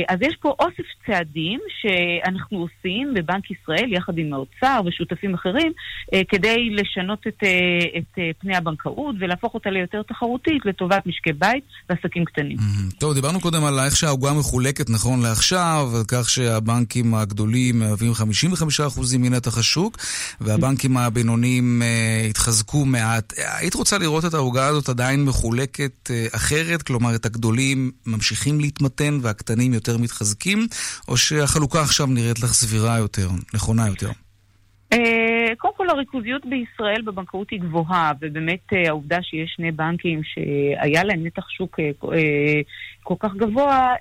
אז יש פה אוסף צעדים שאנחנו עושים בבנק ישראל, יחד עם האוצר ושותפים אחרים, כדי לשנות את פני הבנקאות ולהפוך אותה ליותר תחרותית לטובת משקי בית ועסקים קטנים. טוב, דיברנו קודם על איך שההוגה מחולקת נכון לעכשיו, כך שהבנקים הגדולים מהווים 55% מנתח השוק, והבנקים הבינוניים התחזקו מעט. היית רוצה לראות את ההוגה הזאת עדיין מחולקת אחרת? כלומר, את הגדולים ממשיכים להתמתן והקטנים יותר מתחזקים, או שהחלוקה עכשיו נראית לך סבירה יותר, נכונה יותר? קודם כל, הריכוזיות בישראל בבנקאות היא גבוהה, ובאמת העובדה שיש 2 בנקים שהיה להם נתח שוק כל כך גבוה,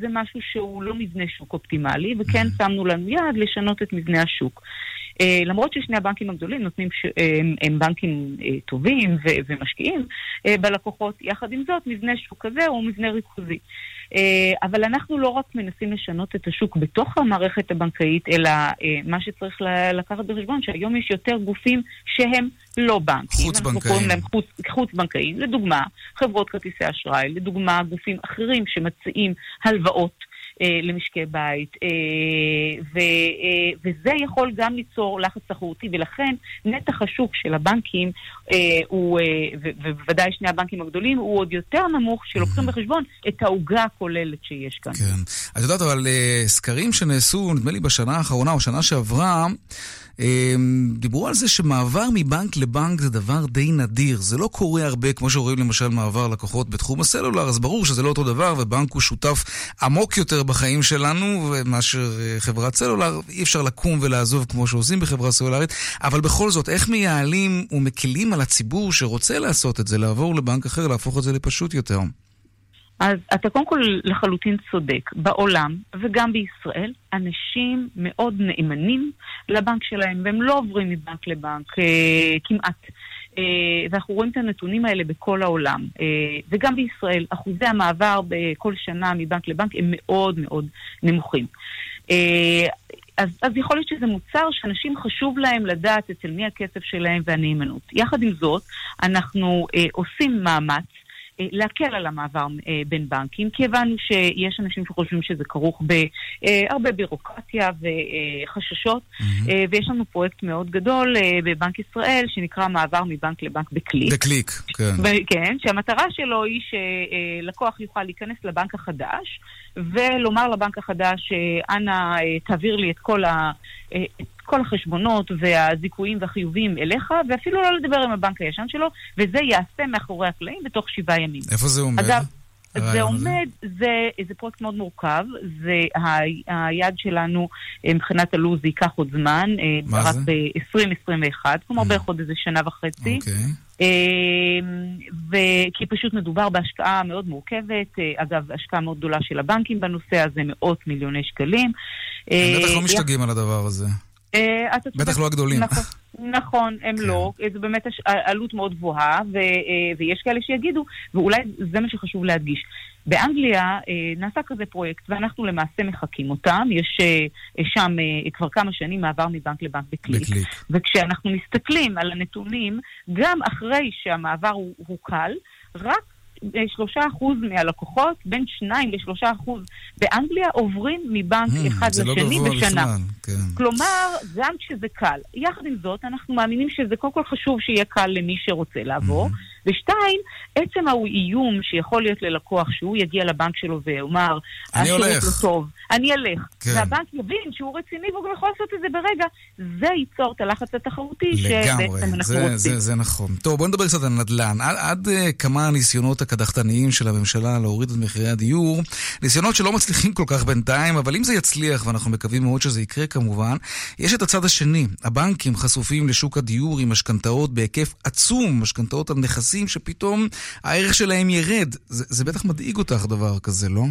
זה משהו שהוא לא מבנה שוק אופטימלי, וכן שמנו לנו יד לשנות את מבנה השוק. למרות ש2 הבנקים הגדולים נותנים הם בנקים טובים ומשקיעים בלקוחות, יחד עם זאת, מבנה שוק כזה הוא מבנה ריכוזי. אבל אנחנו לא רק מנסים לשנות את השוק בתוך המערכת הבנקאית, אלא מה שצריך לקחת בחשבון, שהיום יש יותר גופים שהם לא בנקים. חוץ בנקאים. לדוגמה, חברות כרטיסי אשראי, לדוגמה, גופים אחרים שמציעים הלוואות למשקי בית, וזה יכול גם ליצור לחץ תחרותי, ולכן נתח השוק של הבנקים, ובוודאי 2 הבנקים הגדולים, הוא עוד יותר נמוך, שלוקחים בחשבון את ההוגה הכוללת שיש כאן. כן. את יודעת, אבל סקרים שנעשו, נדמה לי בשנה האחרונה או שנה שעברה, דיברו על זה שמעבר מבנק לבנק זה דבר די נדיר. זה לא קורה הרבה, כמו שרואים למשל מעבר לקוחות בתחום הסלולר, אז ברור שזה לא אותו דבר, ובנק הוא שותף עמוק יותר בחיים שלנו, מאשר חברת סלולר. אי אפשר לקום ולעזוב כמו שעושים בחברה סלולרית, אבל בכל זאת, איך מייעלים ומקלים על הציבור שרוצה לעשות את זה, לעבור לבנק אחר, להפוך את זה לפשוט יותר? אז אתה קודם כל לחלוטין צודק. בעולם וגם בישראל, אנשים מאוד נאמנים לבנק שלהם, והם לא עוברים מבנק לבנק כמעט. ואנחנו רואים את הנתונים האלה בכל העולם. וגם בישראל, אחוזי המעבר בכל שנה מבנק לבנק הם מאוד מאוד נמוכים. אז יכול להיות שזה מוצר שאנשים חשוב להם לדעת אצל מי הכסף שלהם והנאמנות. יחד עם זאת, אנחנו עושים מאמץ להקל על המעבר בין בנקים, כי הבנו שיש אנשים שחושבים שזה כרוך בהרבה בירוקרטיה וחששות, ויש לנו פרויקט מאוד גדול בבנק ישראל, שנקרא מעבר מבנק לבנק בקליק. בקליק, כן. כן, שהמטרה שלו היא שלקוח יוכל להיכנס לבנק החדש, ולומר לבנק החדש, אנא תעביר לי את כל החשבונות והזיכויים והחיובים אליך, ואפילו לא לדבר עם הבנק הישן שלו, וזה יעשה מאחורי הקלעים בתוך 7 ימים. איפה זה עומד? אגב, זה עומד, זה פרויקט מאוד מורכב, זה היד שלנו מבחינת הלו"ז ייקח עוד זמן, רק ב-2021, כלומר בערך עוד איזה שנה וחצי. כי פשוט מדובר בהשקעה מאוד מורכבת, אגב, השקעה מאוד גדולה של הבנקים בנושא הזה, מאות מיליוני שקלים, הם בטח לא משתגעים על הדבר הזה. בטח לא הגדולים. נכון, הם לא. זה באמת עלות מאוד גבוהה, ויש כאלה שיגידו, ואולי זה מה שחשוב להדגיש. באנגליה נעשה כזה פרויקט, ואנחנו למעשה מחכים אותם. יש שם כבר כמה שנים מעבר מבנק לבנק בקליק. וכשאנחנו מסתכלים על הנתונים, גם אחרי שהמעבר הוא קל, רק 3% מהלקוחות, בין 2-3% באנגליה, עוברים מבנק אחד לשני בשנה. כלומר, גם כשזה קל. יחד עם זאת, אנחנו מאמינים שזה קודם כל חשוב שיהיה קל למי שרוצה לעבור. ושתיים, עצם האיום שיכול להיות ללקוח, שהוא יגיע לבנק שלו ואומר, אני הולך. אני אלך. והבנק יבין שהוא רציני והוא יכול לעשות את זה ברגע. זה ייצור את הלחץ התחרותי שבעצם אנחנו רוצים. זה נכון. טוב, בוא נדבר קצת על נדל"ן. עד כמה ניסיונות הקדחתניים של הממשלה להוריד את מחירי הדיור, ניסיונות שלא מצליחים כל כך בינתיים, אבל אם זה יצליח, ואנחנו מקווים מאוד שזה יקרה כמובן, יש את הצד השני. הבנקים חשופים לשוק הדיור עם משכנתאות בהיקף עצום, משכנתאות על נכסים שפתאום הערך שלהם ירד. זה בטח מדאיג אותך דבר כזה, לא?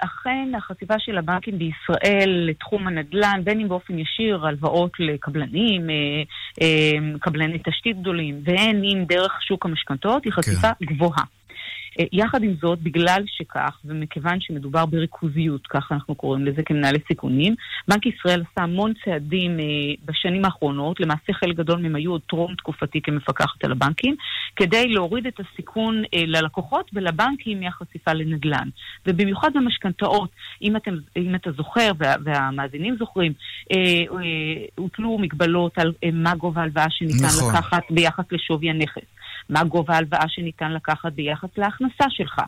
אכן, החשיפה של הבנקים בישראל לתחום הנדל"ן, בין אם באופן ישיר, הלוואות לקבלנים, קבלני תשתית גדולים, והן אם דרך שוק המשכנתאות, היא חשיפה גבוהה. יחד עם זאת, בגלל שכך, ומכיוון שמדובר בריכוזיות, כך אנחנו קוראים לזה כמנהלי סיכונים, בנק ישראל עשה המון צעדים בשנים האחרונות, למעשה חלק גדול מהם היו עוד טרום תקופתי כמפקחת על הבנקים, כדי להוריד את הסיכון ללקוחות ולבנקים מהחשיפה לנדל"ן. ובמיוחד במשכנתאות, אם אתה זוכר, והמאזינים זוכרים, הוטלו מגבלות על מה גובה הלוואה שניתן לקחת ביחס לשווי הנכס. מה גובה ההלוואה שניתן לקחת ביחס להכנסה שלך,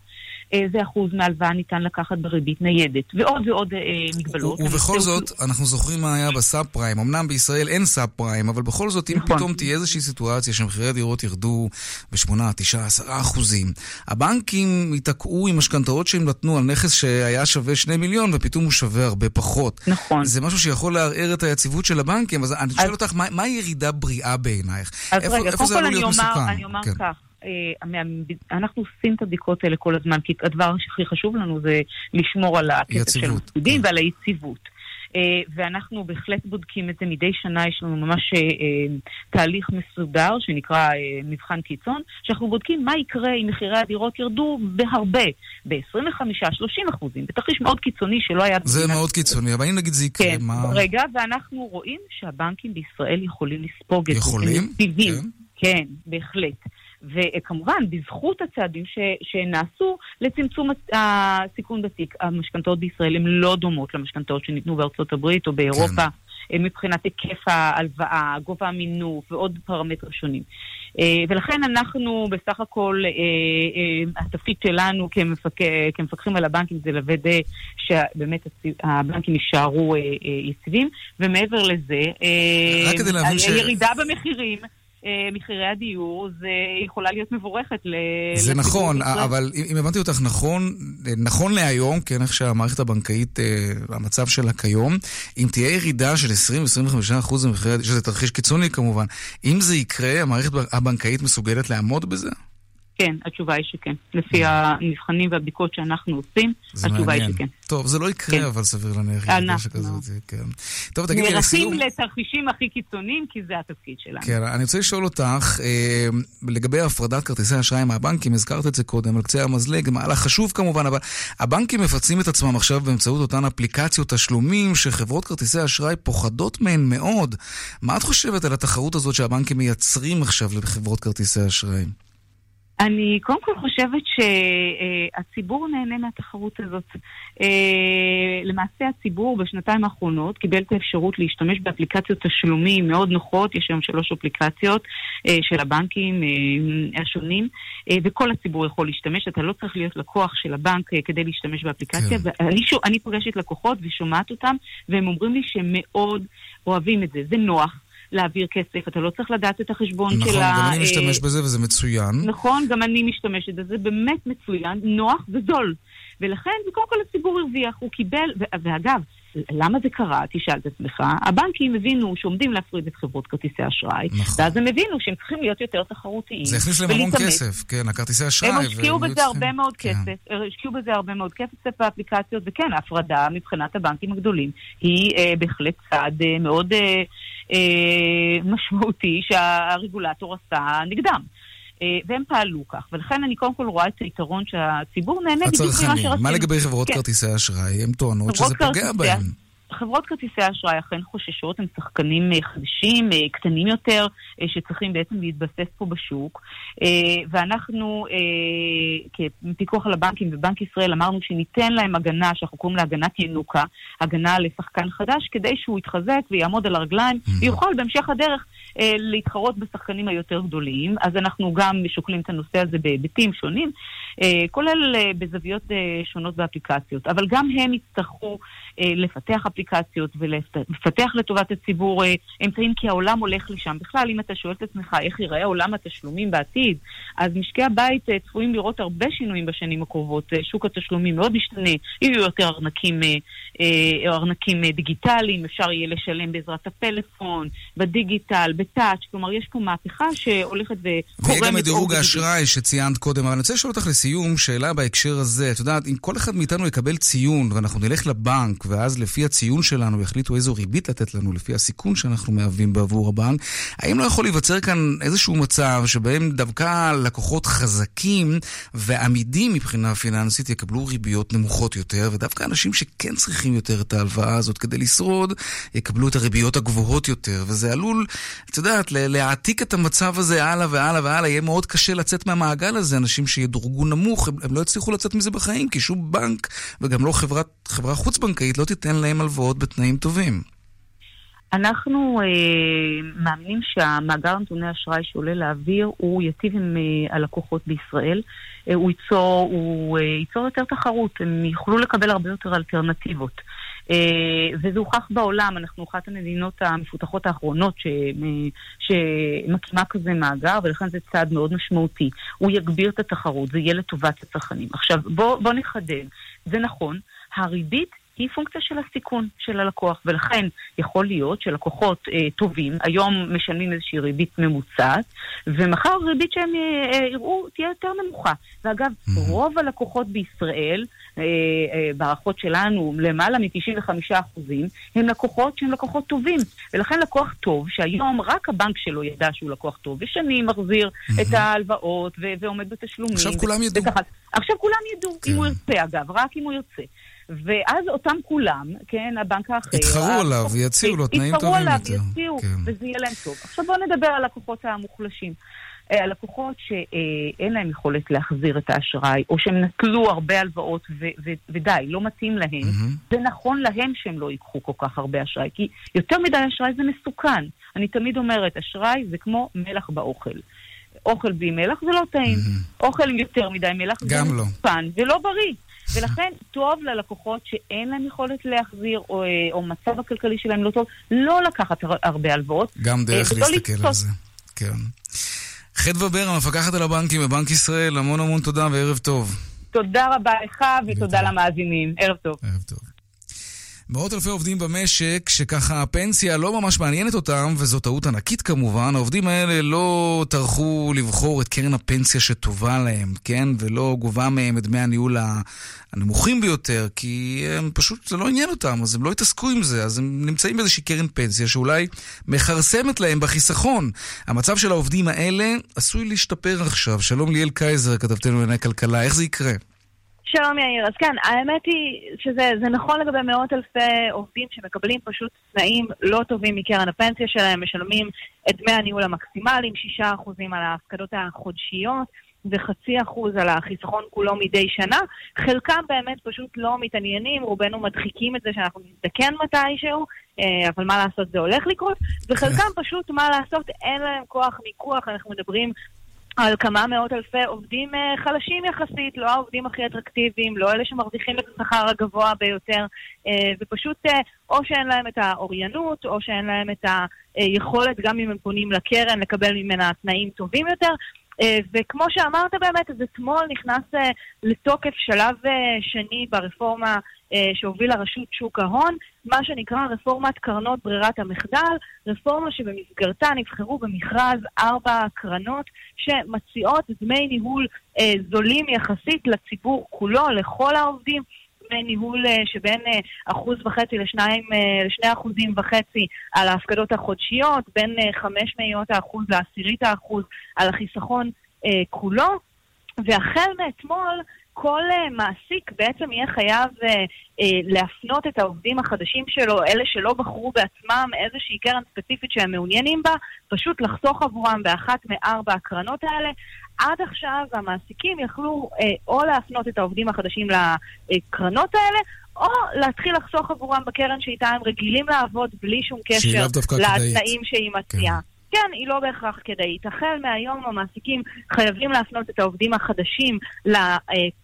איזה אחוז מההלוואה ניתן לקחת בריבית ניידת, ועוד ועוד מגבלות. ובכל זאת, אנחנו זוכרים מה היה בסאב פריים. אמנם בישראל אין סאב פריים, אבל בכל זאת, אם פתאום תהיה איזושהי סיטואציה שמחירי הדירות ירדו ב8, 9, 10%, הבנקים יתקעו עם משכנתאות שהם נתנו על נכס שהיה שווה 2 מיליון, ופתאום הוא שווה הרבה פחות. נכון. זה משהו שיכול לערער את היציבות של הבנקים. אז אני שואל אותך, מה ירידה בריאה בעינייך? איפה זה עלול להיות מסוכן? אנחנו עושים את הבדיקות האלה כל הזמן, כי הדבר שהכי חשוב לנו זה לשמור על הכסף של המפקידים ועל היציבות. ואנחנו בהחלט בודקים את זה מדי שנה, יש לנו ממש תהליך מסודר שנקרא מבחן קיצון, שאנחנו בודקים מה יקרה אם מחירי הדירות ירדו בהרבה, ב25-30%, בתרחיש מאוד קיצוני שלא היה... זה מאוד קיצוני, אבל אם נגיד זה יקרה... רגע, ואנחנו רואים שהבנקים בישראל יכולים לספוג את זה. יכולים? כן, בהחלט. וכמובן, בזכות הצעדים שנעשו לצמצום הסיכון בתיק, המשכנתאות בישראל הן לא דומות למשכנתאות שניתנו בארצות הברית או באירופה, מבחינת היקף ההלוואה, גובה המינוף ועוד פרמטרים שונים. ולכן אנחנו בסך הכל, התפקיד שלנו כמפקחים על הבנקים זה לוודא שבאמת הבנקים יישארו יציבים, ומעבר לזה, הירידה במחירים, מחירי הדיור, זה יכולה להיות מבורכת. זה נכון, אבל אם הבנתי אותך נכון להיום, כן, איך שהמערכת הבנקאית, המצב שלה כיום, אם תהיה ירידה של 20-25% במחירי הדיור, שזה תרחיש קיצוני כמובן, אם זה יקרה, המערכת הבנקאית מסוגלת לעמוד בזה? כן, התשובה היא שכן. לפי המבחנים והבדיקות שאנחנו עושים, התשובה היא שכן. טוב, זה לא יקרה, אבל סביר להניח. טוב, תגידי לי לסיום. נערכים לתרחישים הכי קיצוניים, כי זה התפקיד שלנו. כן, אני רוצה לשאול אותך, לגבי הפרדת כרטיסי האשראי מהבנקים, הזכרת את זה קודם, על קצה המזלג, מהלך חשוב כמובן, אבל הבנקים מפצים את עצמם עכשיו באמצעות אותן אפליקציות תשלומים, שחברות כרטיסי האשראי פוחדות מהן מאוד. מה את חושבת על התחרות הזאת שהבנקים מייצרים עכשיו לחברות כרטיסי האשראי? אני קודם כל חושבת שהציבור נהנה מהתחרות הזאת. למעשה הציבור בשנתיים האחרונות קיבל את האפשרות להשתמש באפליקציות תשלומים מאוד נוחות, יש היום 3 אפליקציות של הבנקים השונים, וכל הציבור יכול להשתמש, אתה לא צריך להיות לקוח של הבנק כדי להשתמש באפליקציה, ואני פוגשת לקוחות ושומעת אותם, והם אומרים לי שהם מאוד אוהבים את זה, זה נוח. להעביר כסף, אתה לא צריך לדעת את החשבון של ה... נכון, גם אני משתמש בזה וזה מצוין. נכון, גם אני משתמשת בזה, באמת מצוין, נוח וזול. ולכן, קודם כל הציבור הרוויח, הוא קיבל, ואגב, למה זה קרה? תשאל את עצמך. הבנקים הבינו שעומדים להפריד את חברות כרטיסי אשראי, ואז הם הבינו שהם צריכים להיות יותר תחרותיים. זה הכניס להם המון כסף, כן, הכרטיסי אשראי. הם השקיעו בזה הרבה מאוד כסף, באפליקציות, וכן, ההפרדה מבחינת הבנקים הגדולים היא בהחלט צעד מאוד משמעותי שהרגולטור עשה נגדם. והם פעלו כך, ולכן אני קודם כל רואה את היתרון שהציבור נהנה בדיוק ממה שרצינו. מה לגבי חברות כרטיסי אשראי? הם טוענות שזה פוגע בהם. חברות כרטיסי אשראי אכן חוששות, הם שחקנים חדשים, קטנים יותר, שצריכים בעצם להתבסס פה בשוק, ואנחנו כפיקוח על הבנקים ובנק ישראל אמרנו שניתן להם הגנה, שאנחנו קוראים לה הגנת ינוקה, הגנה לשחקן חדש, כדי שהוא יתחזק ויעמוד על הרגליים, ויוכל בהמשך הדרך להתחרות בשחקנים היותר גדולים. אז אנחנו גם משוקלים את הנושא הזה בהיבטים שונים, כולל בזוויות שונות באפליקציות, אבל גם הם יצטרכו לפתח אפליקציות ולפתח לטובת הציבור אמצעים, כי העולם הולך לשם. בכלל, אם אתה שואל את עצמך איך ייראה עולם התשלומים בעתיד, אז משקי הבית צפויים לראות הרבה שינויים בשנים הקרובות. שוק התשלומים מאוד משתנה, יהיו יותר ארנקים דיגיטליים, אפשר יהיה לשלם בעזרת הפלאפון, בדיגיטל, בטאץ', כלומר יש פה מהפכה שהולכת וקורמת. ויהיה גם את דירוג האשראי שציינת קודם, אבל אני רוצה לשאול אותך לסיום שאלה בהקשר הזה. את יודעת, אם כל אחד מאיתנו יקבל ציון ואנחנו נלך לבנק, ואז לפי הציון שלנו יחליטו איזו ריבית לתת לנו לפי הסיכון שאנחנו מהווים בעבור הבנק, האם לא יכול להיווצר כאן איזשהו מצב שבהם דווקא לקוחות חזקים ועמידים מבחינה פיננסית יקבלו ריביות נמוכות יותר, ודווקא אנשים שכן צריכים יותר את ההלוואה הזאת כדי לשרוד יקבלו את הריביות הגבוהות יותר, וזה עלול, את יודעת, להעתיק את המצב הזה הלאה והלאה והלאה. יהיה מאוד קשה לצאת מהמעגל הזה. אנשים שידורגו נמוך, הם לא יצליחו לצאת מזה בחיים, כי שום בנק וגם לא חברה חוץ-בנקאית לא תיתן להם הלוואות בתנאים טובים. אנחנו מאמינים שהמאגר נתוני אשראי שעולה לאוויר הוא יטיב עם הלקוחות בישראל. הוא ייצור יותר תחרות, הם יוכלו לקבל הרבה יותר אלטרנטיבות. וזה הוכח בעולם, אנחנו אחת המדינות המפותחות האחרונות שמקימה כזה מאגר, ולכן זה צעד מאוד משמעותי. הוא יגביר את התחרות, זה יהיה לטובת הצרכנים. עכשיו, בוא נחדד, זה נכון, הריבית היא פונקציה של הסיכון של הלקוח, ולכן יכול להיות שלקוחות טובים היום משלמים איזושהי ריבית ממוצעת, ומחר ריבית שהם יראו תהיה יותר נמוכה. ואגב, רוב הלקוחות בישראל, בערכות שלנו, למעלה מ-95%, הם לקוחות שהם לקוחות טובים. ולכן לקוח טוב, שהיום רק הבנק שלו ידע שהוא לקוח טוב, ושנים מחזיר את ההלוואות ועומד בתשלומים. עכשיו כולם ידעו. עכשיו כולם ידעו, אם הוא ירצה אגב, רק אם הוא ירצה. ואז אותם כולם, כן, הבנק האחר... התחרו עליו, יציעו לו תנאים טובים יותר. וזה יהיה להם טוב. עכשיו בואו נדבר על לקוחות המוחלשים. הלקוחות שאין להם יכולת להחזיר את האשראי, או שהם נטלו הרבה הלוואות ודי, לא מתאים להם, זה נכון להם שהם לא ייקחו כל כך הרבה אשראי, כי יותר מדי אשראי זה מסוכן. אני תמיד אומרת, אשראי זה כמו מלח באוכל. אוכל בלי מלח זה לא טעים. אוכל עם יותר מדי מלח זה מסוכן, זה לא בריא. ולכן טוב ללקוחות שאין להם יכולת להחזיר, או מצב הכלכלי שלהם לא טוב, לא לקחת הרבה הלוואות. גם דרך להסתכל על זה. כן. חדוה בר, המפקחת על הבנקים בבנק ישראל, המון המון תודה וערב טוב. תודה רבה לך ותודה למאזינים. ערב טוב. ערב טוב. מאות אלפי עובדים במשק שככה הפנסיה לא ממש מעניינת אותם, וזו טעות ענקית כמובן. העובדים האלה לא טרחו לבחור את קרן הפנסיה שטובה להם, כן? ולא גובה מהם את דמי הניהול הנמוכים ביותר, כי הם פשוט, זה לא עניין אותם, אז הם לא התעסקו עם זה, אז הם נמצאים באיזושהי קרן פנסיה שאולי מחרסמת להם בחיסכון. המצב של העובדים האלה עשוי להשתפר עכשיו. שלום ליאל קייזר, כתבתנו לענייני כלכלה, איך זה יקרה? שלום יאיר, אז כן, האמת היא שזה נכון לגבי מאות אלפי עובדים שמקבלים פשוט תנאים לא טובים מקרן הפנסיה שלהם, משלמים את דמי הניהול המקסימליים, 6% על ההפקדות החודשיות ו0.5% על החיסכון כולו מדי שנה. חלקם באמת פשוט לא מתעניינים, רובנו מדחיקים את זה שאנחנו נזדקן מתישהו, אבל מה לעשות, זה הולך לקרות, וחלקם פשוט מה לעשות, אין להם כוח מיקוח, אנחנו מדברים על כמה מאות אלפי עובדים חלשים יחסית, לא העובדים הכי אטרקטיביים, לא אלה שמרוויחים את השכר הגבוה ביותר, ופשוט או שאין להם את האוריינות, או שאין להם את היכולת, גם אם הם פונים לקרן, לקבל ממנה תנאים טובים יותר. וכמו שאמרת באמת, אז אתמול נכנס לתוקף שלב שני ברפורמה שהוביל הרשות שוק ההון, מה שנקרא רפורמת קרנות ברירת המחדל, רפורמה שבמסגרתה נבחרו במכרז 4 קרנות שמציעות דמי ניהול זולים יחסית לציבור כולו, לכל העובדים, דמי ניהול שבין 1.5% ל2.5% על ההפקדות החודשיות, בין 0.05% ל0.10% על החיסכון כולו, והחל מאתמול כל מעסיק בעצם יהיה חייב להפנות את העובדים החדשים שלו, אלה שלא בחרו בעצמם איזושהי קרן ספציפית שהם מעוניינים בה, פשוט לחסוך עבורם באחת מ4 הקרנות האלה. עד עכשיו המעסיקים יכלו או להפנות את העובדים החדשים לקרנות האלה, או להתחיל לחסוך עבורם בקרן שאיתה הם רגילים לעבוד בלי שום קשר לתנאים שהיא מציעה. כן. כן, היא לא בהכרח כדאית. החל מהיום המעסיקים חייבים להפנות את העובדים החדשים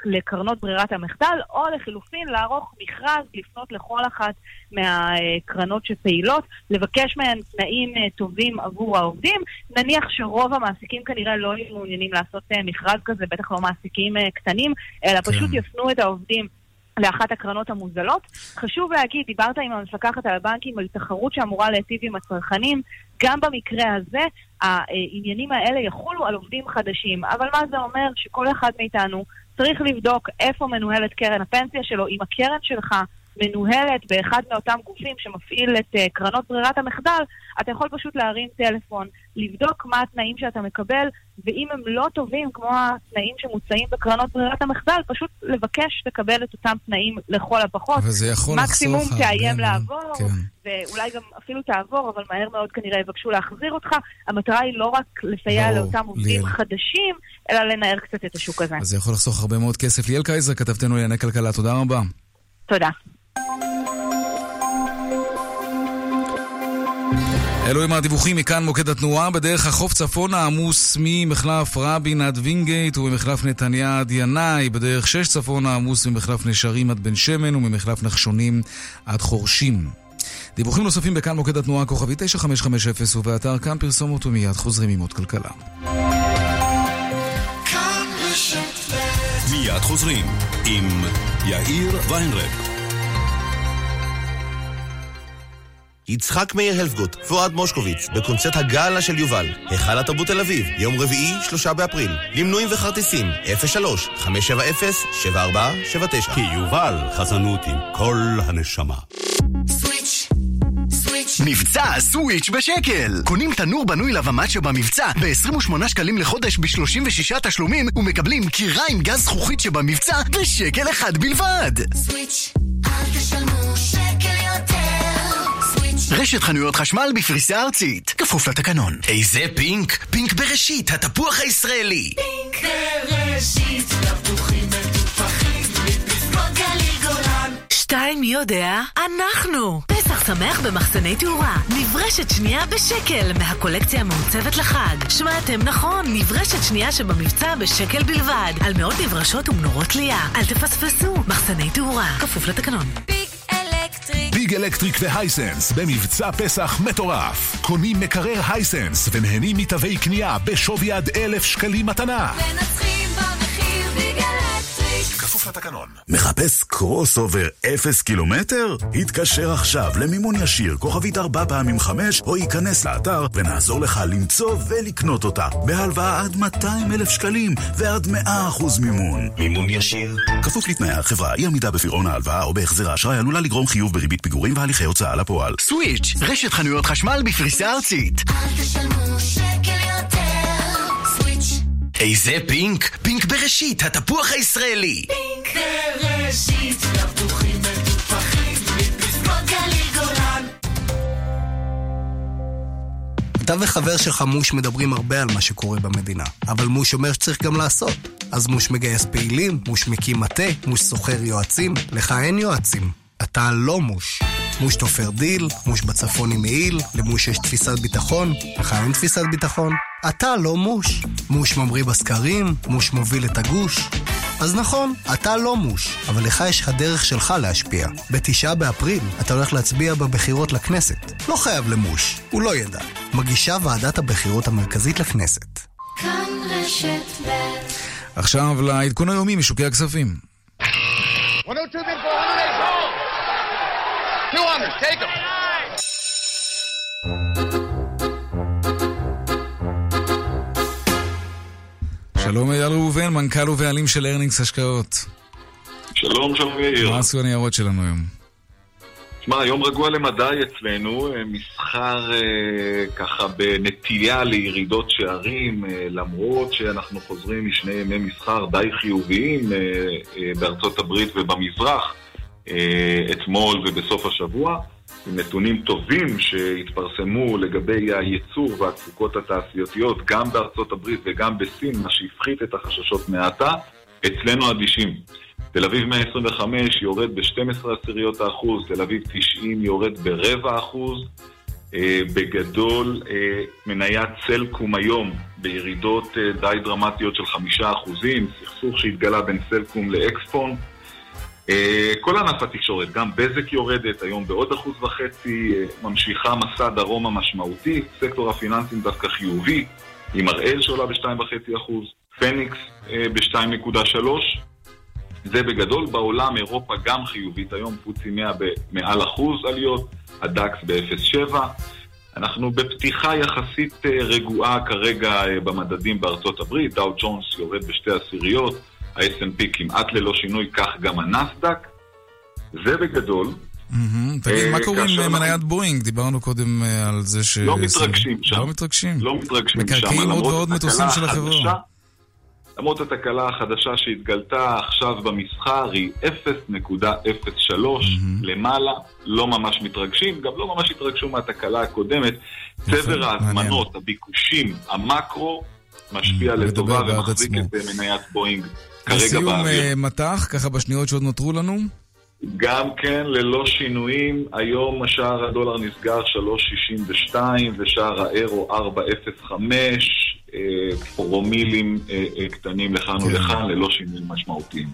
לקרנות ברירת המחדל, או לחילופין לערוך מכרז, לפנות לכל אחת מהקרנות שפעילות, לבקש מהן תנאים טובים עבור העובדים. נניח שרוב המעסיקים כנראה לא יהיו מעוניינים לעשות מכרז כזה, בטח לא מעסיקים קטנים, אלא פשוט יפנו את העובדים לאחת הקרנות המוזלות. חשוב להגיד, דיברת עם המפקחת על הבנקים על תחרות שאמורה להיטיב עם הצרכנים, גם במקרה הזה העניינים האלה יחולו על עובדים חדשים, אבל מה זה אומר? שכל אחד מאיתנו צריך לבדוק איפה מנוהלת קרן הפנסיה שלו, אם הקרן שלך מנוהלת באחד מאותם גופים שמפעיל את קרנות ברירת המחדל, אתה יכול פשוט להרים טלפון, לבדוק מה התנאים שאתה מקבל, ואם הם לא טובים כמו התנאים שמוצאים בקרנות ברירת המחדל, פשוט לבקש לקבל את אותם תנאים לכל הפחות. מקסימום תאיים לעבור, ואולי גם אפילו תעבור, אבל מהר מאוד כנראה יבקשו להחזיר אותך. המטרה היא לא רק לסייע לאותם עובדים חדשים, אלא לנער קצת את השוק הזה. אז זה יכול לחסוך הרבה מאוד כסף. ליאל קייזר, כתבתנו לענייני כלכלה, תודה רבה. תודה. אלו עם הדיווחים מכאן מוקד התנועה. בדרך החוף צפון העמוס ממחלף רבין עד וינגייט וממחלף נתניה עד ינאי. בדרך 6 צפון העמוס ממחלף נשרים עד בן שמן וממחלף נחשונים עד חורשים. דיווחים נוספים בכאן מוקד התנועה כוכבי 9550 ובאתר כאן פרסומות, ומיד חוזרים עם עוד כלכלה. מיד חוזרים עם יאיר ויינרב. יצחק מאיר הלפגוט, פועד מושקוביץ, בקונצרט הגאלה של יובל, היכל התרבות תל אביב, יום רביעי, 3 באפריל. למנויים וחרטיסים, 03-570-7479. כי יובל חזנות עם כל הנשמה. מבצע סוויץ' בשקל. קונים תנור בנוי לבמת שבמבצע ב-28 שקלים לחודש ב-36 תשלומים, ומקבלים קירה עם גז זכוכית שבמבצע בשקל אחד בלבד. סוויץ', אל תשלמו שקל יותר. סוויץ'. רשת חנויות חשמל בפריסה ארצית, כפוף לתקנון. איזה פינק? פינק בראשית, התפוח הישראלי. פינק בראשית, תפוחים ותפוחים, מפסקות גלי גולן. 2 יודע, אנחנו. פסח שמח במחסני תאורה. נברשת שנייה בשקל מהקולקציה המעוצבת לחג. שמעתם נכון, נברשת שנייה שבמבצע בשקל בלבד. על מאות נברשות ומנורות תליה. אל תפספסו, מחסני תאורה. כפוף לתקנון. ביג אלקטריק והייסנס במבצע פסח מטורף. קונים מקרר הייסנס ונהנים מתווי קנייה בשווי עד 1,000 שקלים מתנה. ונצחים במחיר ביג אלקטריק. מחפש קרוס אובר 0 קילומטר? התקשר עכשיו למימון ישיר כוכבית 4x5 או ייכנס לאתר ונעזור לך למצוא ולקנות אותה בהלוואה עד 200,000 שקלים ועד 100% מימון. מימון ישיר כפוף לתנאי החברה. אי עמידה בפירעון ההלוואה או בהחזר האשראי עלולה לגרום חיוב בריבית פיגורים והליכי הוצאה לפועל. סוויץ', רשת חנויות חשמל בפריסה ארצית. אל תשלמו שקל יותר. איזה פינק? פינק בראשית, התפוח הישראלי. פינק בראשית, תפוחים ותפוחים, מפסקות גלי גולן. אתה וחבר שלך מוש מדברים הרבה על מה שקורה במדינה, אבל מוש אומר שצריך גם לעשות. אז מוש מגייס פעילים, מוש מקים מטה, מוש סוחר יועצים, לך אין יועצים. אתה לא מוש. מוש תופר דיל, מוש בצפון עם מעיל, למוש יש תפיסת ביטחון, לך אין תפיסת ביטחון. אתה לא מוש. מוש ממריא בסקרים, מוש מוביל את הגוש. אז נכון, אתה לא מוש, אבל לך יש הדרך שלך להשפיע. ב9 באפריל אתה הולך להצביע בבחירות לכנסת. לא חייב למוש, הוא לא ידע. מגישה ועדת הבחירות המרכזית לכנסת. כאן רשת ב'. עכשיו לעדכון היומי משוקי הכספים. 102 בינקו, 108, 200. Take him. שלום אייל ראובן, מנכ"ל ובעלים של ארנינגס השקעות. שלום, שלום יאיר. מה עשו הניירות שלנו היום? תשמע, היום רגוע למדי אצלנו, מסחר ככה בנטייה לירידות שערים, למרות שאנחנו חוזרים משני ימי מסחר די חיוביים בארצות הברית ובמזרח, אתמול ובסוף השבוע, נתונים טובים שהתפרסמו לגבי הייצור והתפוקות התעשייתיות גם בארצות הברית וגם בסין, מה שהפחית את החששות מעטה, אצלנו אדישים. תל אביב 125 יורד ב12%, תל אביב 90 יורד ב0.25%, בגדול מניית סלקום היום בירידות די דרמטיות של 5%, סכסוך שהתגלה בין סלקום לאקספון, כל ענף התקשורת, גם בזק יורדת, היום בעוד 1.5%, ממשיכה מסע דרום המשמעותי, סקטור הפיננסים דווקא חיובי, עם הראל שעולה ב2.5%, פניקס ב2.3%, זה בגדול. בעולם, אירופה גם חיובית, היום פוצי 100 במעל 1% עליות, הדקס ב0.7%, אנחנו בפתיחה יחסית רגועה כרגע במדדים בארצות הברית, דאו ג'ונס יורד ב0.2%, ה-S&P כמעט ללא שינוי, כך גם הנסדק. זה בגדול. תגיד, מה קורה עם מניית בואינג? דיברנו קודם על זה ש... לא מתרגשים שם. לא מתרגשים. לא מתרגשים שם. מקרקעים עוד ועוד מטוסים של החברה. למרות התקלה החדשה שהתגלתה עכשיו במסחר היא 0.03 למעלה. לא ממש מתרגשים. גם לא ממש התרגשו מהתקלה הקודמת. צבר ההזמנות, הביקושים, המקרו, משפיע לטובה ומחזיק את מניית בואינג. לסיום מתח, ככה בשניות שעוד נותרו לנו? גם כן, ללא שינויים. היום שער הדולר נסגר 3.62 ושער האירו 4.05, פרומילים קטנים לכאן ולכאן, ללא שינויים משמעותיים.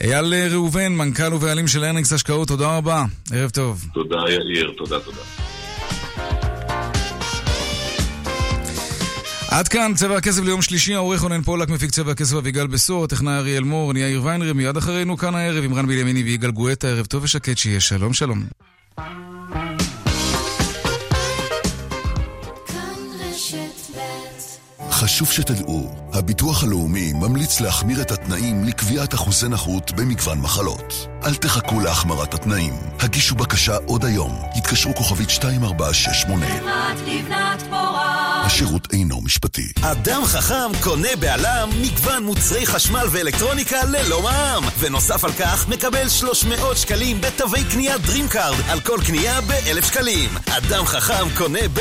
אייל ראובן, מנכ"ל ובעלים של ארנינגס השקעות, תודה רבה, ערב טוב. תודה יאיר, תודה תודה. עד כאן צבע הכסף ליום שלישי, העורך רונן פולק, מפיק צבע הכסף אביגל בסור, טכנאי אריאל מור, אני יאיר ויינרי, מיד אחרינו כאן הערב עם רן בנימיני ויגאל גואטה, ערב טוב ושקט שיהיה, שלום שלום. חשוב שתדעו, הביטוח הלאומי ממליץ להחמיר את התנאים לקביעת אחוזי נכות במגוון מחלות. אל תחכו להחמרת התנאים, הגישו בקשה עוד היום, התקשרו *2468. השירות אינו משפטי. אדם חכם קונה בעלם מגוון מוצרי חשמל ואלקטרוניקה ללא מע"מ, ונוסף על כך מקבל 300 שקלים בתווי קנייה דרימקארד, על כל קנייה ב1,000 שקלים. אדם חכם קונה ב...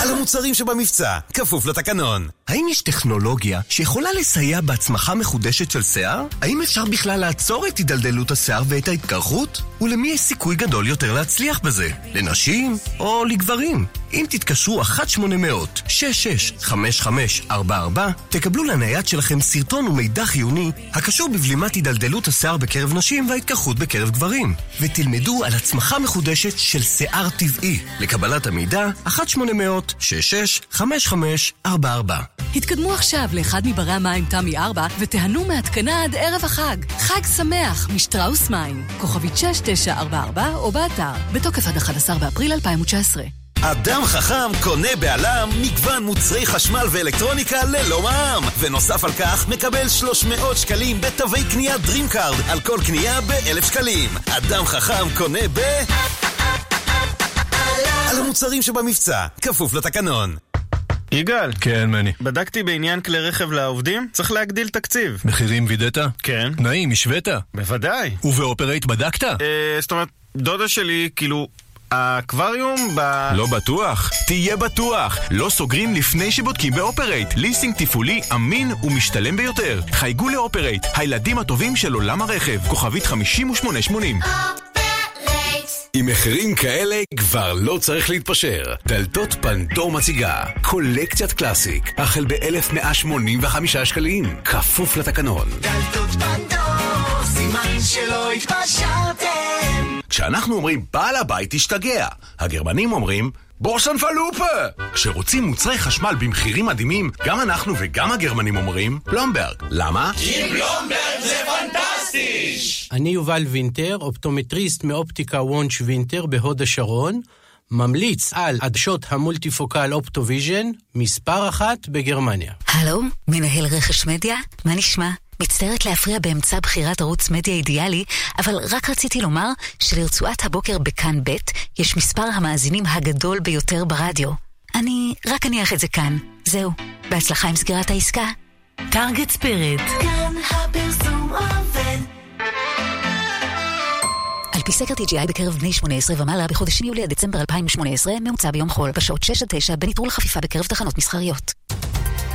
על המוצרים שבמבצע, כפוף לתקנון. האם יש טכנולוגיה שיכולה לסייע בהצמחה מחודשת של שיער? האם אפשר בכלל לעצור את הדלדלות השיער ואת ההתקרחות? ולמי יש סיכוי גדול יותר להצליח בזה? לנשים או לגברים? אם תתקשרו 1-800-665544, תקבלו לנייד שלכם סרטון ומידע חיוני הקשור בבלימת הדלדלות השיער בקרב נשים וההתקרחות בקרב גברים. ותלמדו על הצמחה מחודשת של שיער טבעי. לקבלת המידע, 1-800-665544. התקדמו עכשיו לאחד מברי המים תמי 4 ותהנו מהתקנה עד ערב החג. חג שמח משטראוס מים. *6944 או באתר. בתוקף עד 11 באפריל 2019. אדם חכם קונה בעלם מגוון מוצרי חשמל ואלקטרוניקה ללא מע"מ, ונוסף על כך מקבל 300 שקלים בתווי קנייה דרימקארד, על כל קנייה ב1,000 שקלים. אדם חכם קונה ב... על המוצרים שבמבצע, כפוף לתקנון. יגאל. כן, מני. בדקתי בעניין כלי רכב לעובדים, צריך להגדיל תקציב. מחירים וידעת? כן. תנאים, השווית? בוודאי. ובאופרייט בדקת? זאת אומרת, דודה שלי, כאילו... האקווריום ב... לא בטוח? תהיה בטוח! לא סוגרים לפני שבודקים באופרייט. ליסינג טיפולי אמין ומשתלם ביותר. חייגו לאופרייט, הילדים הטובים של עולם הרכב. *5880. עם מחירים כאלה כבר לא צריך להתפשר. דלתות פנדור מציגה קולקציית קלאסיק החל ב1,185 שקלים, כפוף לתקנון. דלתות פנדור, סימן שלא התפשרתם. כשאנחנו אומרים בעל הבית השתגע, הגרמנים אומרים בורסן פלופה! כשרוצים מוצרי חשמל במחירים מדהימים, גם אנחנו וגם הגרמנים אומרים פלומברג. למה? כי פלומברג זה פנטסטי! אני יובל וינטר, אופטומטריסט מאופטיקה וונש וינטר בהוד השרון, ממליץ על עדשות המולטיפוקל אופטוויז'ן, מספר 1 בגרמניה. הלו, מנהל רכש מדיה? מה נשמע? מצטערת להפריע באמצע בחירת ערוץ מדיה אידיאלי, אבל רק רציתי לומר שלרצועת הבוקר בכאן ב' יש מספר המאזינים הגדול ביותר ברדיו. אני רק אניח את זה כאן. זהו, בהצלחה עם סגירת העסקה. טארגט ספירט. כאן הפרסום עובד. על פי סקר TGI בקרב בני 18 ומעלה בחודשים יולי עד דצמבר 2018 ממוצע ביום חול בשעות 6-9 בניטרול לחפיפה בקרב תחנות מסחריות.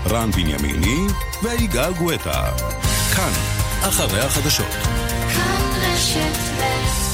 רן בנימיני ויגאל גואטה. כאן, אחרי החדשות. כאן רשת ו...